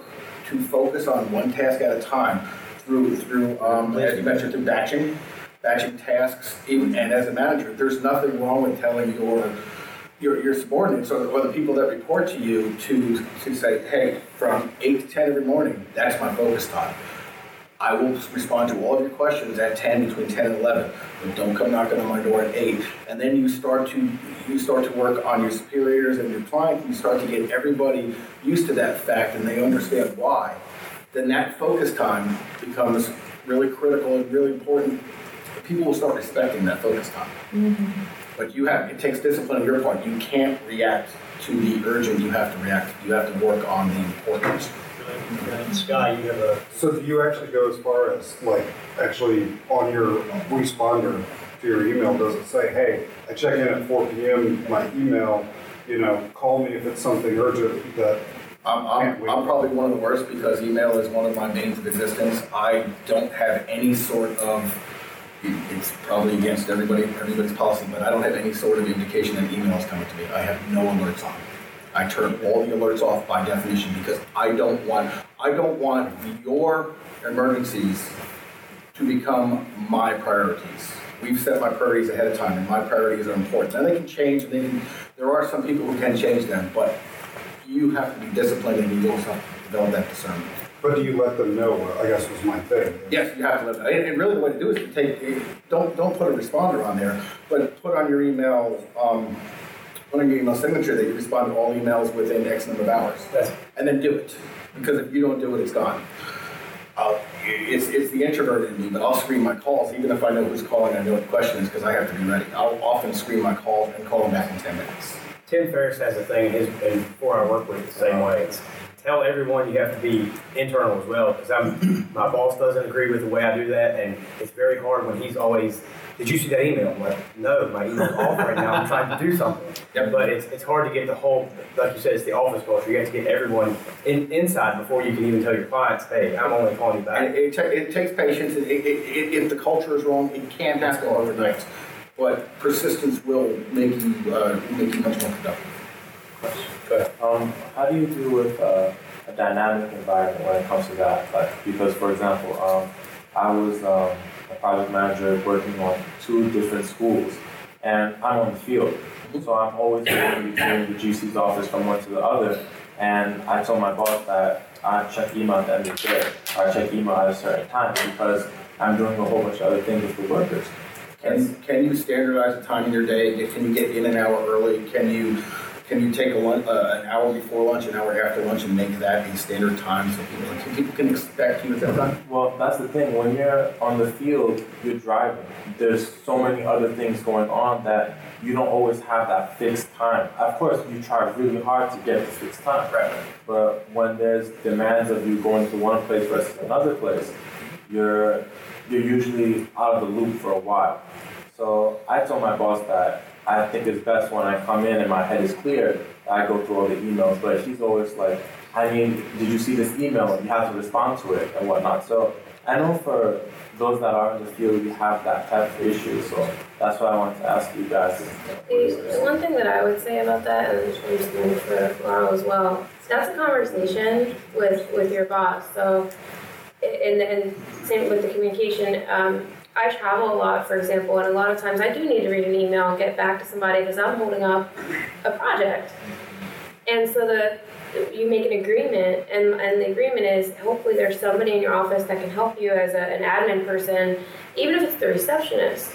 to focus on one task at a time through, through um, as you mentioned, through batching, batching tasks, even, and as a manager, there's nothing wrong with telling your your, your subordinates or, or the people that report to you to, to say, hey, from eight to ten every morning, that's my focus time. I will respond to all of your questions at ten, between ten and eleven. But don't come knocking on my door at eight. And then you start to you start to work on your superiors and your clients. You start to get everybody used to that fact, and they understand why. Then that focus time becomes really critical and really important. People will start respecting that focus time. Mm-hmm. But you have it takes discipline on your part. You can't react to the urgent. You have to react. You have to work on the importance. And Sky, you have a... So do you actually go as far as, like, actually on your responder to your email, does it say, hey, I check in at four p.m., my email, you know, call me if it's something urgent that... I'm, I'm, I'm probably one of the worst because email is one of my means of existence. I don't have any sort of... It's probably against everybody, everybody's policy, but I don't have any sort of indication that email is coming to me. I have no alerts on it. I turn all the alerts off by definition because I don't want I don't want your emergencies to become my priorities. We've set my priorities ahead of time, and my priorities are important. Now they can change. They can, there are some people who can change them, but you have to be disciplined and you also have to develop that discernment. But do you let them know? I guess was my thing. Yes, you have to let them. And really, the way to do it is to take don't don't put a responder on there, but put on your email. Um, On your email signature that you respond to all emails within X number of hours. That's, and then do it. Because if you don't do it, it's gone. I'll, it's it's the introvert in me, but I'll screen my calls. Even if I know who's calling, I know what the question is because I have to be ready. I'll often screen my calls and call them back in ten minutes. Tim Ferriss has a thing, his, and before I work with it the same way, it's tell everyone you have to be internal as well. Because I'm my boss doesn't agree with the way I do that, and it's very hard when he's always... Did you see that email? I'm like, no, my email's off right now. I'm trying to do something. Yep. But it's it's hard to get the whole, like you said, it's the office culture. You have to get everyone in, inside before you can even tell your clients, hey, I'm only calling you back. And it, it, ta- it takes patience. It, it, it, if the culture is wrong, it can happen overnight. But persistence will make you, uh, make you much more productive. Good. Um, how do you deal with uh, a dynamic environment when it comes to that? Like, because, for example, um, I was... Um, project manager working on two different schools, and I'm on the field, so I'm always going between the G C's office from one to the other. And I told my boss that I check email at the end of the day, or I check email at a certain time because I'm doing a whole bunch of other things with the workers. Can can you standardize the time in your day? Can you get in an hour early? Can you can you take a lunch, uh, an hour before lunch, an hour after lunch, and make that a standard time so people, so people can expect you at that time? Well, that's the thing. When you're on the field, you're driving. There's so many other things going on that you don't always have that fixed time. Of course, you try really hard to get the fixed time, right? But when there's demands of you going to one place versus another place, you're you're usually out of the loop for a while. So I told my boss that I think it's best when I come in and my head is clear, I go through all the emails, but he's always like, I mean, did you see this email? You have to respond to it and whatnot. So I know for those that are in the field, we have that type of issue. So that's why I wanted to ask you guys. There's one thing that I would say about that, and I'm just doing it for Laurel as well. That's a conversation with, with your boss. So, and, and same with the communication. Um, I travel a lot, for example, and a lot of times I do need to read an email and get back to somebody because I'm holding up a project. And so the you make an agreement, and, and the agreement is hopefully there's somebody in your office that can help you as a, an admin person, even if it's the receptionist.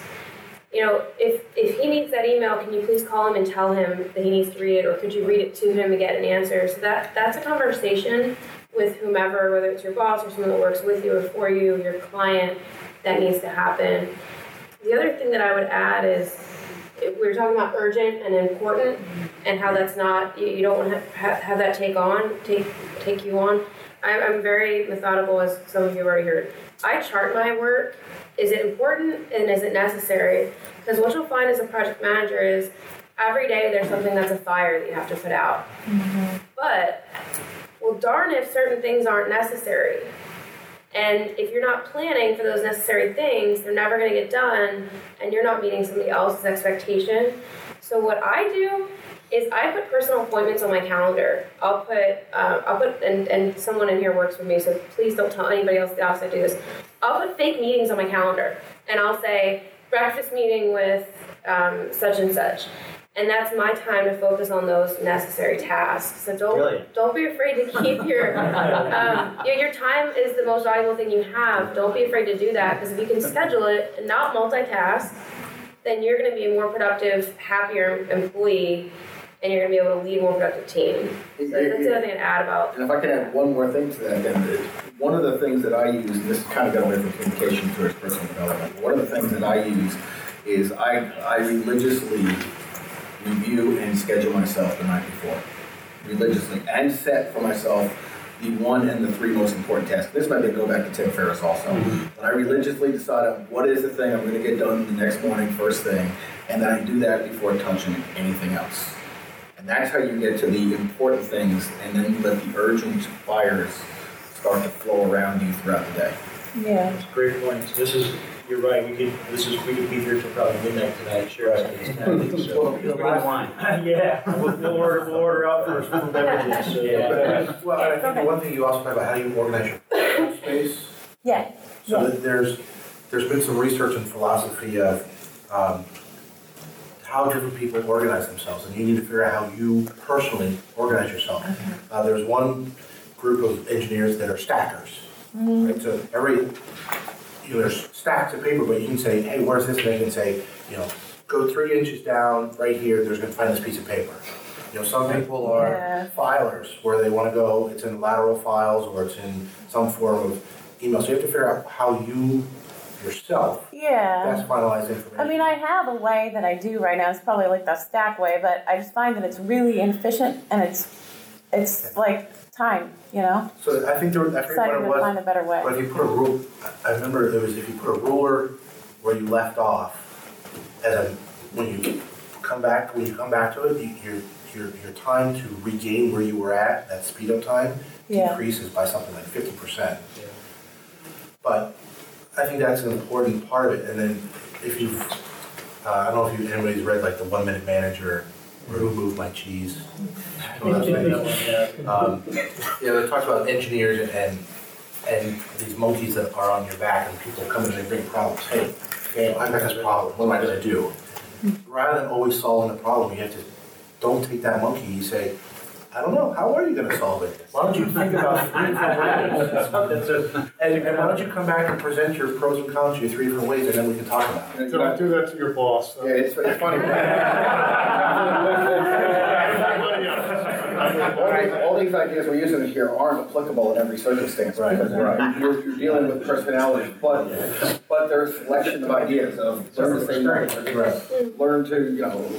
You know, if, if he needs that email, can you please call him and tell him that he needs to read it, or could you read it to him and get an answer? So that that's a conversation with whomever, whether it's your boss or someone that works with you or for you, your client, that needs to happen. The other thing that I would add is we were talking about urgent and important and how that's not, you, you don't want to have, have that take on, take take you on. I'm, I'm very methodical, as some of you already heard. I chart my work. Is it important and is it necessary? Because what you'll find as a project manager is every day there's something that's a fire that you have to put out. Mm-hmm. But, well, darn if certain things aren't necessary. And if you're not planning for those necessary things, they're never going to get done, and you're not meeting somebody else's expectation. So what I do is I put personal appointments on my calendar. I'll put, uh, I'll put, and, and someone in here works with me, so please don't tell anybody else that I do this. I'll put fake meetings on my calendar, and I'll say, breakfast meeting with um, such and such. And that's my time to focus on those necessary tasks. So don't really? don't be afraid to keep your, um, your, your time is the most valuable thing you have. Don't be afraid to do that, because if you can schedule it and not multitask, then you're going to be a more productive, happier employee, and you're going to be able to lead a more productive team. So that's the other thing I'd add about. And if I could add one more thing to that, then one of the things that I use, and this kind of got away from communication towards personal development, one of the things that I use is I I religiously review and schedule myself the night before, religiously, and set for myself the one and the three most important tasks. This might be a go back to Tim Ferriss also. But I religiously decide on what is the thing I'm going to get done the next morning, first thing, and then I do that before touching anything else. And that's how you get to the important things, and then you let the urgent fires start to flow around you throughout the day. Yeah. That's a great point. This is, you're right, we could, this is, we could be here till probably midnight tonight, share out these tactics. So. Well, the wine. yeah, we'll, we'll order, we'll order out for some beverages. So. Yeah. Well, I think okay. one thing you also talk about, how you organize your space. Yeah. So yeah. That there's, there's been some research and philosophy of, um, how different people organize themselves, and you need to figure out how you personally organize yourself. Okay. Uh, there's one group of engineers that are stackers, mm-hmm. right? So every, you know, there's stacks of paper, but you can say, hey, where's this? And they can say, you know, go three inches down right here, there's going to find this piece of paper. You know, some people are yeah. filers, where they want to go, it's in lateral files, or it's in some form of email. So you have to figure out how you yourself. Yeah. That's finalized information. I mean, I have a way that I do right now. It's probably like the stack way, but I just find that it's really inefficient, and it's it's okay. like time, you know? So I think there was, I forget what it was, find a better way. But if you put a rule, I remember it was if you put a ruler where you left off, as a, when you come back, when you come back to it, your your your time to regain where you were at, that speed up time, yeah. decreases by something like fifty percent. Yeah. But I think that's an important part of it. And then if you've, uh, I don't know if you, anybody's read like the One Minute Manager or Who Moved My Cheese. Well, um, yeah, it talks about engineers and, and and these monkeys that are on your back, and people come in and they bring problems. Hey, okay, I've got this problem. What am I going to do? Rather than always solving the problem, you have to, don't take that monkey. You say, I don't know, how are you going to solve it? Why don't you think about three different ways? And why don't you come back and present your pros and cons to you three different ways, and then we can talk about it. Don't do that to your boss. Though. Yeah, it's, it's funny. all, these, all these ideas we're using here aren't applicable in every circumstance. Right. right. You're, you're dealing with personality, but, but there's a selection of ideas of learn to say no, learn to, you know,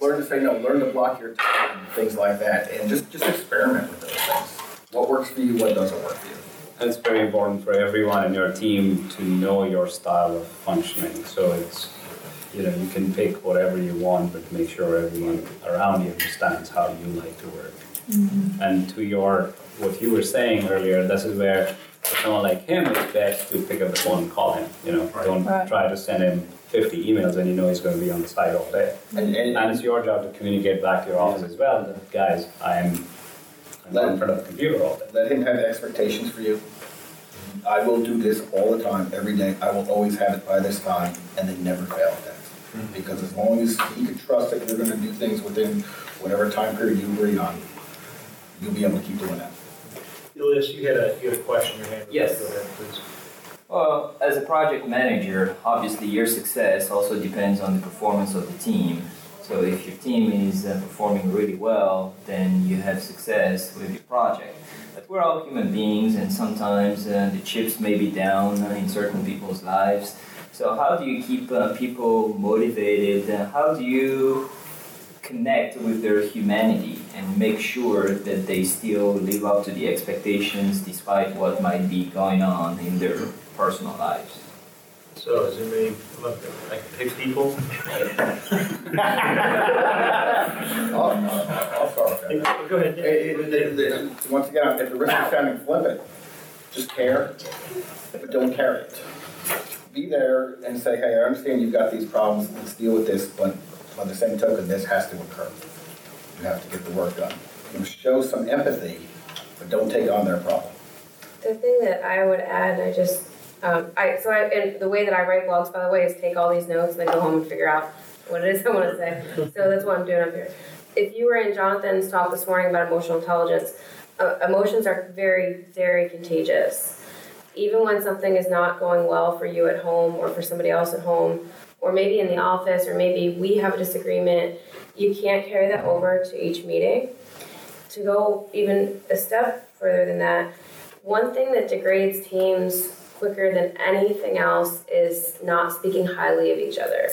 learn to say no, learn to block your time, things like that, and just, just experiment with those things. What works for you, what doesn't work for you. And it's very important for everyone in your team to know your style of functioning. So it's, you know, you can pick whatever you want, but make sure everyone around you understands how you like to work. Mm-hmm. And to your, what you were saying earlier, this is where for someone like him, it's best to pick up the phone and call him. You know, right. don't right. try to send him fifty emails and you know he's going to be on the site all day. And, and, and it's your job to communicate back to your office as well that, guys, I'm, I'm let, in front of the computer all day. Let him have expectations for you. I will do this all the time, every day. I will always have it by this time, and they never fail at that. Mm-hmm. Because as long as he can trust that you're going to do things within whatever time period you agree on, you'll be able to keep doing that. Elias, you had a, you had a question in your hand. Yes. Go ahead, please. Well, as a project manager, obviously your success also depends on the performance of the team. So if your team is uh, performing really well, then you have success with your project. But we're all human beings, and sometimes uh, the chips may be down uh, in certain people's lives. So how do you keep uh, people motivated? Uh, how do you connect with their humanity and make sure that they still live up to the expectations despite what might be going on in their personal lives? So, is anybody, look, I can pick people? I'll, I'll, I'll start with that. Go ahead. It, it, it, it, once again, at the risk of sounding flippant, Just care, but don't carry it. Be there and say, hey, I understand you've got these problems. Let's deal with this. But by the same token, this has to occur. You have to get the work done. You show some empathy, but don't take on their problem. The thing that I would add, I just, um, I so I, and the way that I write blogs, by the way, is take all these notes and then go home and figure out what it is I want to say. So that's what I'm doing up here. If you were in Jonathan's talk this morning about emotional intelligence, uh, emotions are very, very contagious. Even when something is not going well for you at home or for somebody else at home, or maybe in the office, or maybe we have a disagreement, you can't carry that over to each meeting. To go even a step further than that, one thing that degrades teams quicker than anything else is not speaking highly of each other.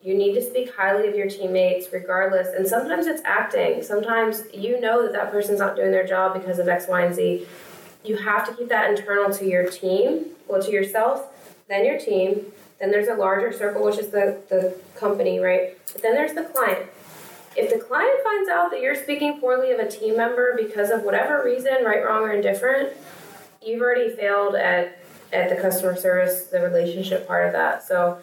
You need to speak highly of your teammates regardless. And sometimes it's acting. Sometimes you know that that person's not doing their job because of X, Y, and Z. You have to keep that internal to your team, well, to yourself, then your team. Then there's a larger circle, which is the, the company, right? But then there's the client. If the client finds out that you're speaking poorly of a team member because of whatever reason, right, wrong, or indifferent, you've already failed at, at the customer service, the relationship part of that. So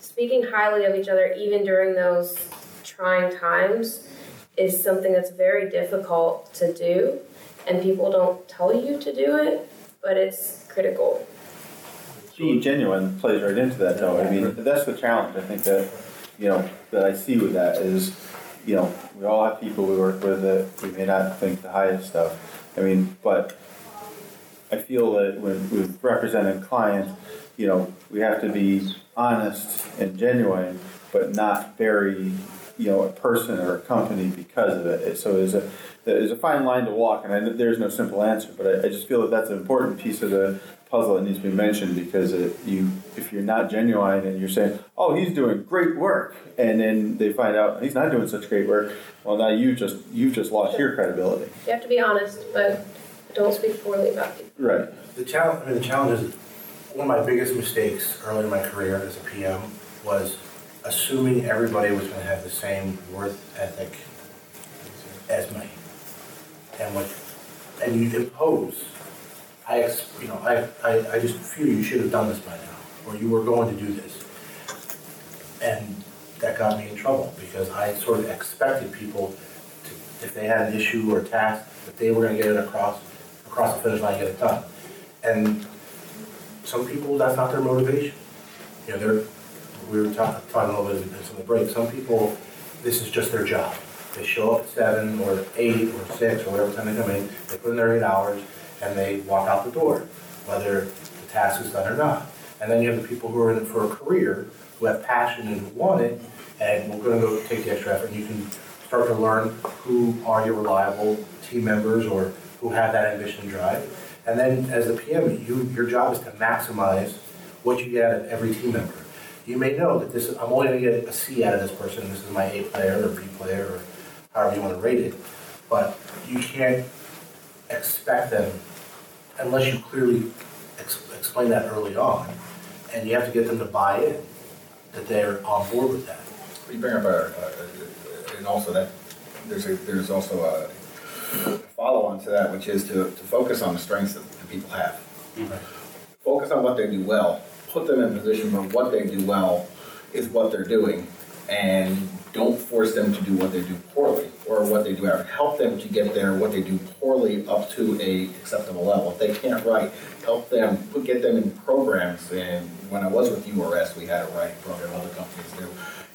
speaking highly of each other, even during those trying times, is something that's very difficult to do. And people don't tell you to do it, but it's critical. Being genuine plays right into that, though. I mean, that's the challenge, I think, that, you know, that I see with that is, you know, we all have people we work with that we may not think the highest stuff. I mean, but I feel that when we've represented clients, you know, we have to be honest and genuine, but not very, you know, a person or a company because of it. So there's a, there's a fine line to walk, and I, there's no simple answer, but I, I just feel that that's an important piece of the puzzle that needs to be mentioned, because it, you, if you're not genuine and you're saying, oh, he's doing great work, and then they find out he's not doing such great work, well, now you just, you've just lost your credibility. You have to be honest, but don't speak poorly about people. Right. The challenge, I mean, the challenge is, one of my biggest mistakes early in my career as a P M was assuming everybody was going to have the same worth ethic as me, and what, and you impose, I, you know, I, I, I just feel you should have done this by now, or you were going to do this, and that got me in trouble because I sort of expected people, to, if they had an issue or a task, that they were going to get it across, across the finish line, and get it done, and some people, that's not their motivation. You know, they're. We were talking, talking a little bit of on the break. Some people, this is just their job. They show up at seven or eight or six or whatever time they come in. They put in their eight hours and they walk out the door, whether the task is done or not. And then you have the people who are in it for a career, who have passion and who want it, and we're going to go take the extra effort. And you can start to learn who are your reliable team members or who have that ambition and drive. And then as the P M, you your job is to maximize what you get out of every team member. You may know that this, I'm only going to get a C out of this person. This is my A player or B player or however you want to rate it. But you can't expect them unless you clearly ex- explain that early on. And you have to get them to buy in, that they're on board with that. You bring up a, a, a and also that there's a, there's also a follow-on to that, which is to, to focus on the strengths that the people have. Right. Focus on what they do well. Put them in a position where what they do well is what they're doing, and don't force them to do what they do poorly or what they do after. Help them to get there, what they do poorly, up to a acceptable level. If they can't write, help them, get them in programs. And when I was with U R S, we had a writing program, other companies do.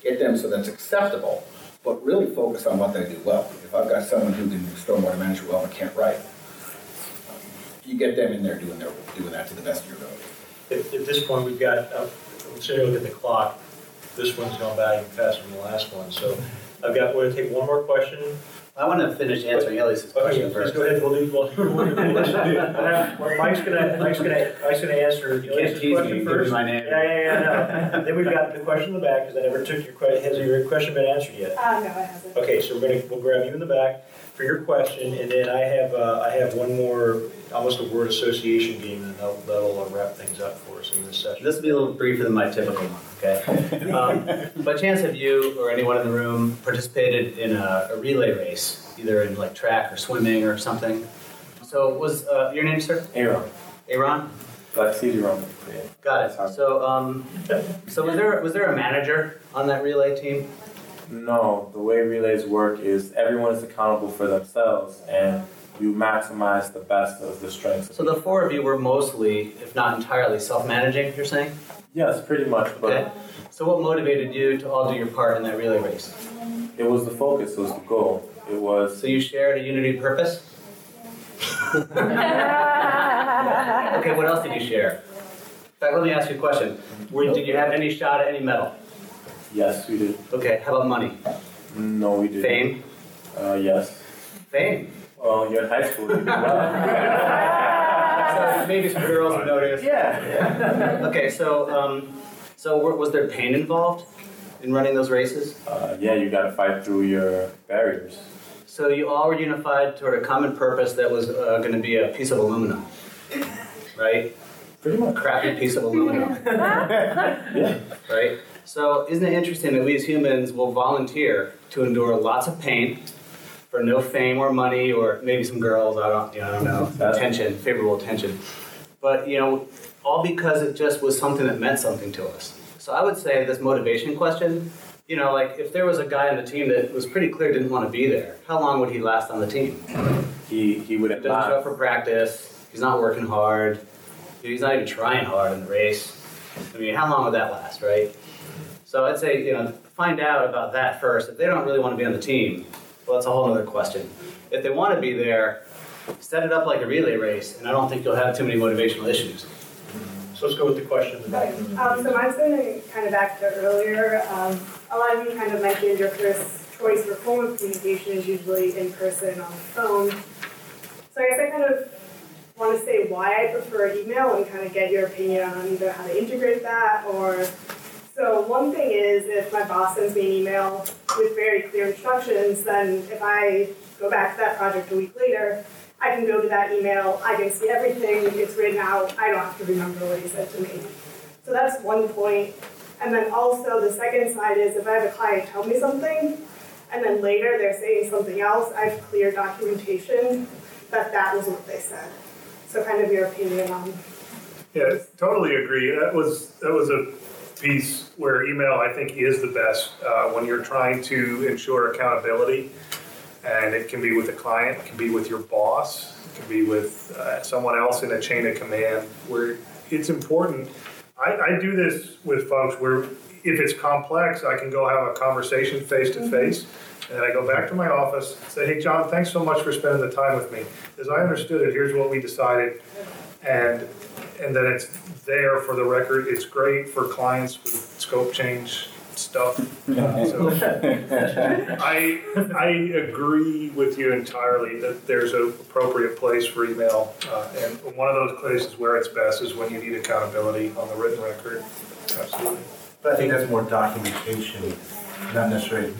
Get them so that's acceptable, but really focus on what they do well. If I've got someone who can do stormwater management well and can't write, you get them in there doing their doing that to the best of your ability. At, at this point, we've got, uh, let's say I look at the clock, this one's gone by faster than the last one, so I've got, we're going to take one more question. I want to finish answering Elias's question okay, first. Go ahead, we'll do, we'll, we'll, we'll, we'll do. Mike's going to, Mike's going to, Mike's going to answer Elias's question first. My name. Yeah, yeah, yeah, no. Then we've got the question in the back, because I never took your question, has your question been answered yet? Uh, no, it hasn't. Okay, so we're going to, we'll grab you in the back for your question, and then I have, uh, I have one more, almost a word association game, and that'll, that'll wrap things up for us in this session. This will be a little briefer than my typical one, okay? Um, by chance, have you or anyone in the room participated in a, a relay race, either in like track or swimming or something? So was uh, your name, sir? Aaron. Aaron? But he's Aaron. Got it. So, um, so was there was there a manager on that relay team? No. The way relays work is everyone is accountable for themselves, and you maximize the best of the strengths. So the four of you were mostly, if not entirely, self-managing, you're saying? Yes, pretty much. But okay. So what motivated you to all do your part in that relay race? It was the focus. It was the goal. It was. So you shared a unity purpose? Okay, what else did you share? In fact, let me ask you a question. Were, did you have any shot at any medal? Yes, we did. Okay, how about money? No, we didn't. Fame? Uh, yes. Fame? Well, you're in high school. You did well. So maybe some girls would notice. Yeah. yeah. Okay, so um, so was there pain involved in running those races? Uh, yeah, you got to fight through your barriers. So you all were unified toward a common purpose that was uh, going to be a piece of aluminum, right? Pretty much. A crappy piece of aluminum. Yeah. Right? So isn't it interesting that we as humans will volunteer to endure lots of pain for no fame or money or maybe some girls, I don't, you know, I don't know, attention, favorable attention. But, you know, all because it just was something that meant something to us. So I would say this motivation question, you know, like if there was a guy on the team that was pretty clear didn't want to be there, how long would he last on the team? He he would have doesn't show up for practice. He's not working hard. He's not even trying hard in the race. I mean, how long would that last, right? So I'd say, you know, find out about that first. If they don't really want to be on the team, well, that's a whole other question. If they want to be there, set it up like a relay race, and I don't think you'll have too many motivational issues. So let's go with the question. Right. Um, so mine's going kind of back to earlier. Um, a lot of you kind of mentioned your first choice for form of communication is usually in person on the phone. So I guess I kind of want to say why I prefer email and kind of get your opinion on either how to integrate that or... So one thing is if my boss sends me an email with very clear instructions, then if I go back to that project a week later, I can go to that email, I can see everything, it's written out, I don't have to remember what he said to me. So that's one point. And then also the second side is if I have a client tell me something, and then later they're saying something else, I have clear documentation that that was what they said. So kind of your opinion on... Yeah, totally agree. That was that was a piece where email, I think, is the best uh, when you're trying to ensure accountability. And it can be with a client, it can be with your boss, it can be with uh, someone else in a chain of command where it's important. I, I do this with folks where if it's complex, I can go have a conversation face-to-face, mm-hmm. and then I go back to my office and say, hey, John, thanks so much for spending the time with me. As I understood it, here's what we decided. And and then it's there for the record. It's great for clients with scope change stuff. Uh, so I I agree with you entirely that there's an appropriate place for email, uh, and one of those places where it's best is when you need accountability on the written record. Absolutely. But I think that's more documentation, not necessarily.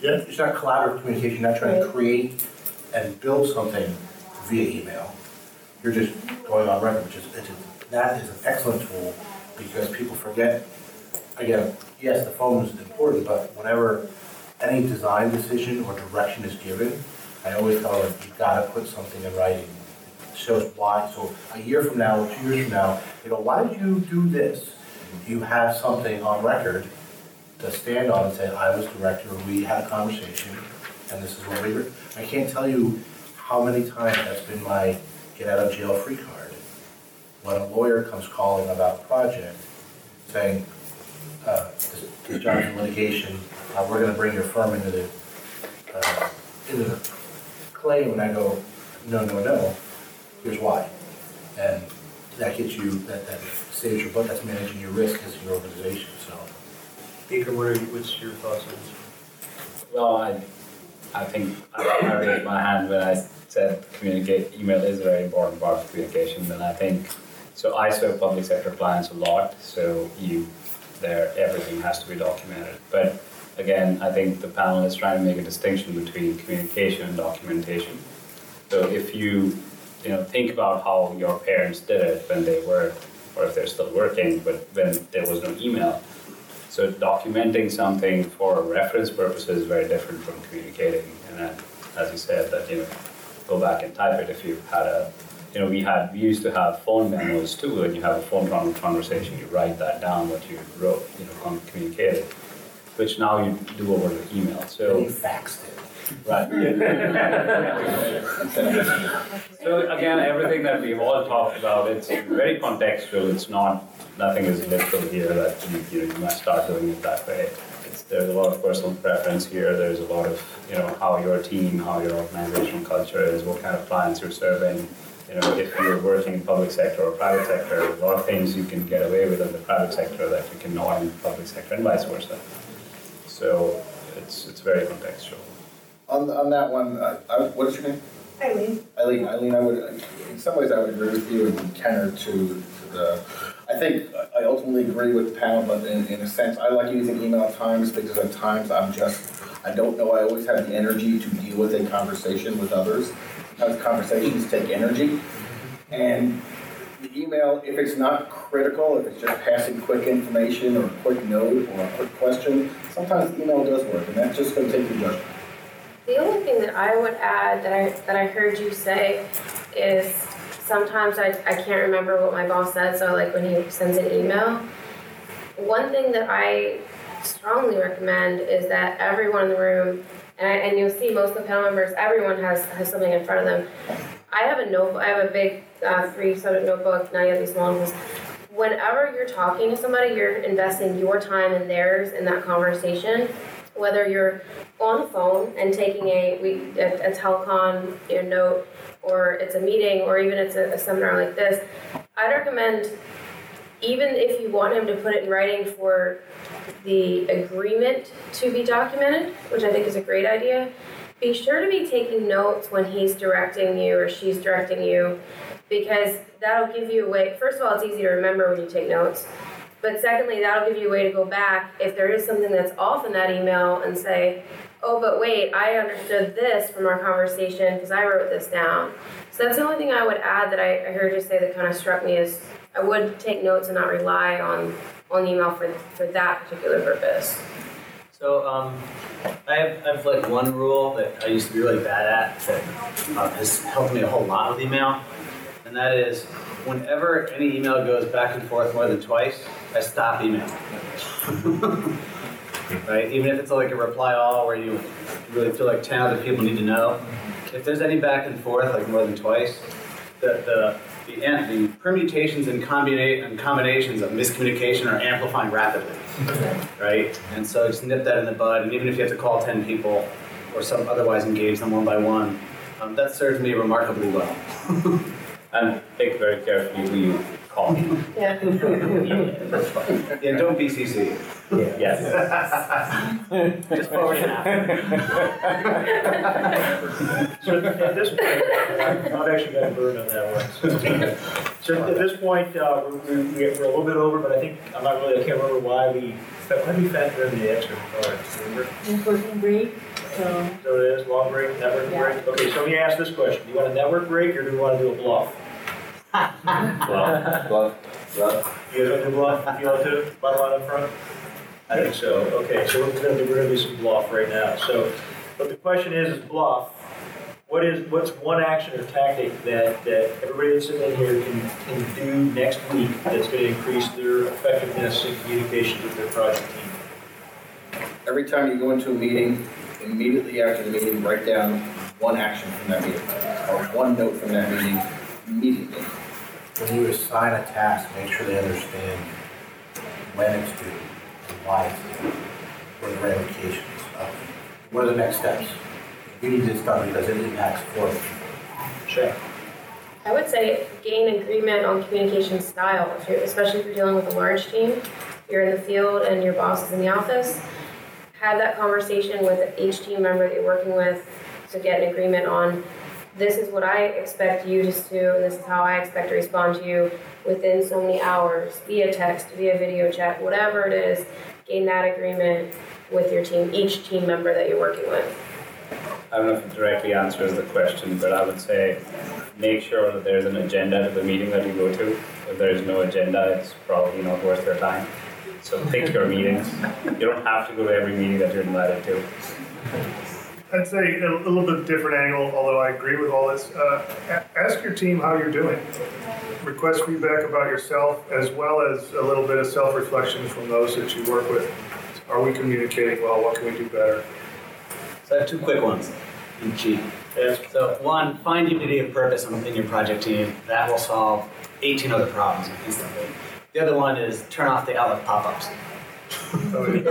Yeah. It's not collaborative communication. You're not trying to create and build something via email. You're just going on record, which is it's a, that is an excellent tool because people forget. Again, yes, the phone is important, but whenever any design decision or direction is given, I always tell them, you've got to put something in writing. It shows why. So a year from now or two years from now, you know, why did you do this? You have something on record to stand on and say, I was director, we had a conversation, and this is what we were. I can't tell you how many times that's been my get out of jail free card. When a lawyer comes calling about a project, saying, Uh, the jobs in litigation, uh, we're going to bring your firm into the uh, into the claim, and I go, no, no, no. Here's why, and that gets you that, that saves your butt. That's managing your risk as your organization. So, Baker, what are you, what's your thoughts on this? Well, I I think I raised my hand when I said communicate. Email is a very important part of communication, and I think so. I serve public sector clients a lot, so you. There, everything has to be documented. But again, I think the panel is trying to make a distinction between communication and documentation. So if you, you know, think about how your parents did it when they were, or if they're still working, but when there was no email. So documenting something for reference purposes is very different from communicating. And then, as you said, that you know, go back and type it if you had a you know, we had, we used to have phone memos too. When you have a phone conversation, you write that down, what you wrote, you know, communicated, which now you do over the email. So you faxed it. Right. So again, everything that we've all talked about, it's very contextual. It's not, nothing is literal here that you, you know, you must start doing it that way. It's, there's a lot of personal preference here. There's a lot of, you know, how your team, how your organizational culture is, what kind of clients you're serving. You know, if you're working in public sector or private sector, a lot of things you can get away with in the private sector that you cannot in the public sector, and vice versa. So it's it's very contextual. On, on that one, uh, I, what is your name? Eileen. Eileen, Eileen, I would, in some ways I would agree with you and counter to, to the, I think I ultimately agree with the panel, but in, in a sense, I like using email at times because at times I'm just, I don't know, I always have the energy to deal with a conversation with others. Sometimes conversations take energy. And the email, if it's not critical, if it's just passing quick information or a quick note or a quick question, sometimes email does work, and that's just going to take your judgment. The only thing that I would add that I that I heard you say is sometimes I, I can't remember what my boss said, so like when he sends an email. One thing that I strongly recommend is that everyone in the room, and, I, and you'll see most of the panel members, everyone has, has something in front of them. I have a notebook, I have a big uh, three-sided notebook, now you have these small ones. Whenever you're talking to somebody, you're investing your time and theirs in that conversation. Whether you're on the phone and taking a we a, a telecom you know, note, or it's a meeting, or even it's a, a seminar like this, I'd recommend, even if you want him to put it in writing for the agreement to be documented, which I think is a great idea, be sure to be taking notes when he's directing you or she's directing you, because that'll give you a way. First of all, it's easy to remember when you take notes. But secondly, that'll give you a way to go back if there is something that's off in that email and say, oh, but wait, I understood this from our conversation because I wrote this down. So that's the only thing I would add that I, I heard you say that kind of struck me is I would take notes and not rely on, on email for for that particular purpose. So um, I have I have like one rule that I used to be really bad at that um, has helped me a whole lot with email, and that is, whenever any email goes back and forth more than twice, I stop emailing. Right? Even if it's like a reply all where you really feel like ten other people need to know, if there's any back and forth like more than twice, the the the, the permutations and, combina- and combinations of miscommunication are amplifying rapidly. Right? And so just nip that in the bud, and even if you have to call ten people or some otherwise engage them one by one, um, that serves me remarkably well. And think very carefully who you call. Yeah. Yeah, don't B C C. Yeah. Yes. Just forward it after. So at this point, I've actually got a burn on that one. So at this point, uh, we're, we're a little bit over, but I think, I'm not really, I can't remember why we, why we factored in the extra part. Networking break. So, so it is, long break, network yeah. break. Okay, so we asked this question. Do you want a network break or do you want to do a bluff? Bluff. Bluff. Bluff. You guys want to do bluff? You want to do a bottom line up front? I think so. Okay, so we're going to do, we're going to do some bluff right now. So, but the question is, is bluff, what is, what's one action or tactic that, that everybody that's sitting in here can, can do next week that's going to increase their effectiveness in communication with their project team? Every time you go into a meeting, immediately after the meeting, write down one action from that meeting, or one note from that meeting, immediately. When you assign a task, make sure they understand when it's due, and why it's due, what are the ramifications of it. What are the next steps? We need this done because it impacts four people. Sure. I would say gain agreement on communication style, if you're, especially if you're dealing with a large team, you're in the field and your boss is in the office. Have that conversation with each team member that you're working with to get an agreement on, this is what I expect you to do, and this is how I expect to respond to you within so many hours, via text, via video chat, whatever it is, gain that agreement with your team, each team member that you're working with. I don't know if it directly answers the question, but I would say make sure that there's an agenda to the meeting that you go to. If there is no agenda, it's probably not worth your time. So pick your meetings. You don't have to go to every meeting that you're invited to. I'd say a, a little bit different angle, although I agree with all this. Uh, ask your team how you're doing. Request feedback about yourself, as well as a little bit of self-reflection from those that you work with. Are we communicating well? What can we do better? So I have two quick ones in cheat. Yeah. So one, find unity of purpose within your project team. That will solve eighteen other problems instantly. The other one is turn off the Alec pop-ups. Oh, yeah.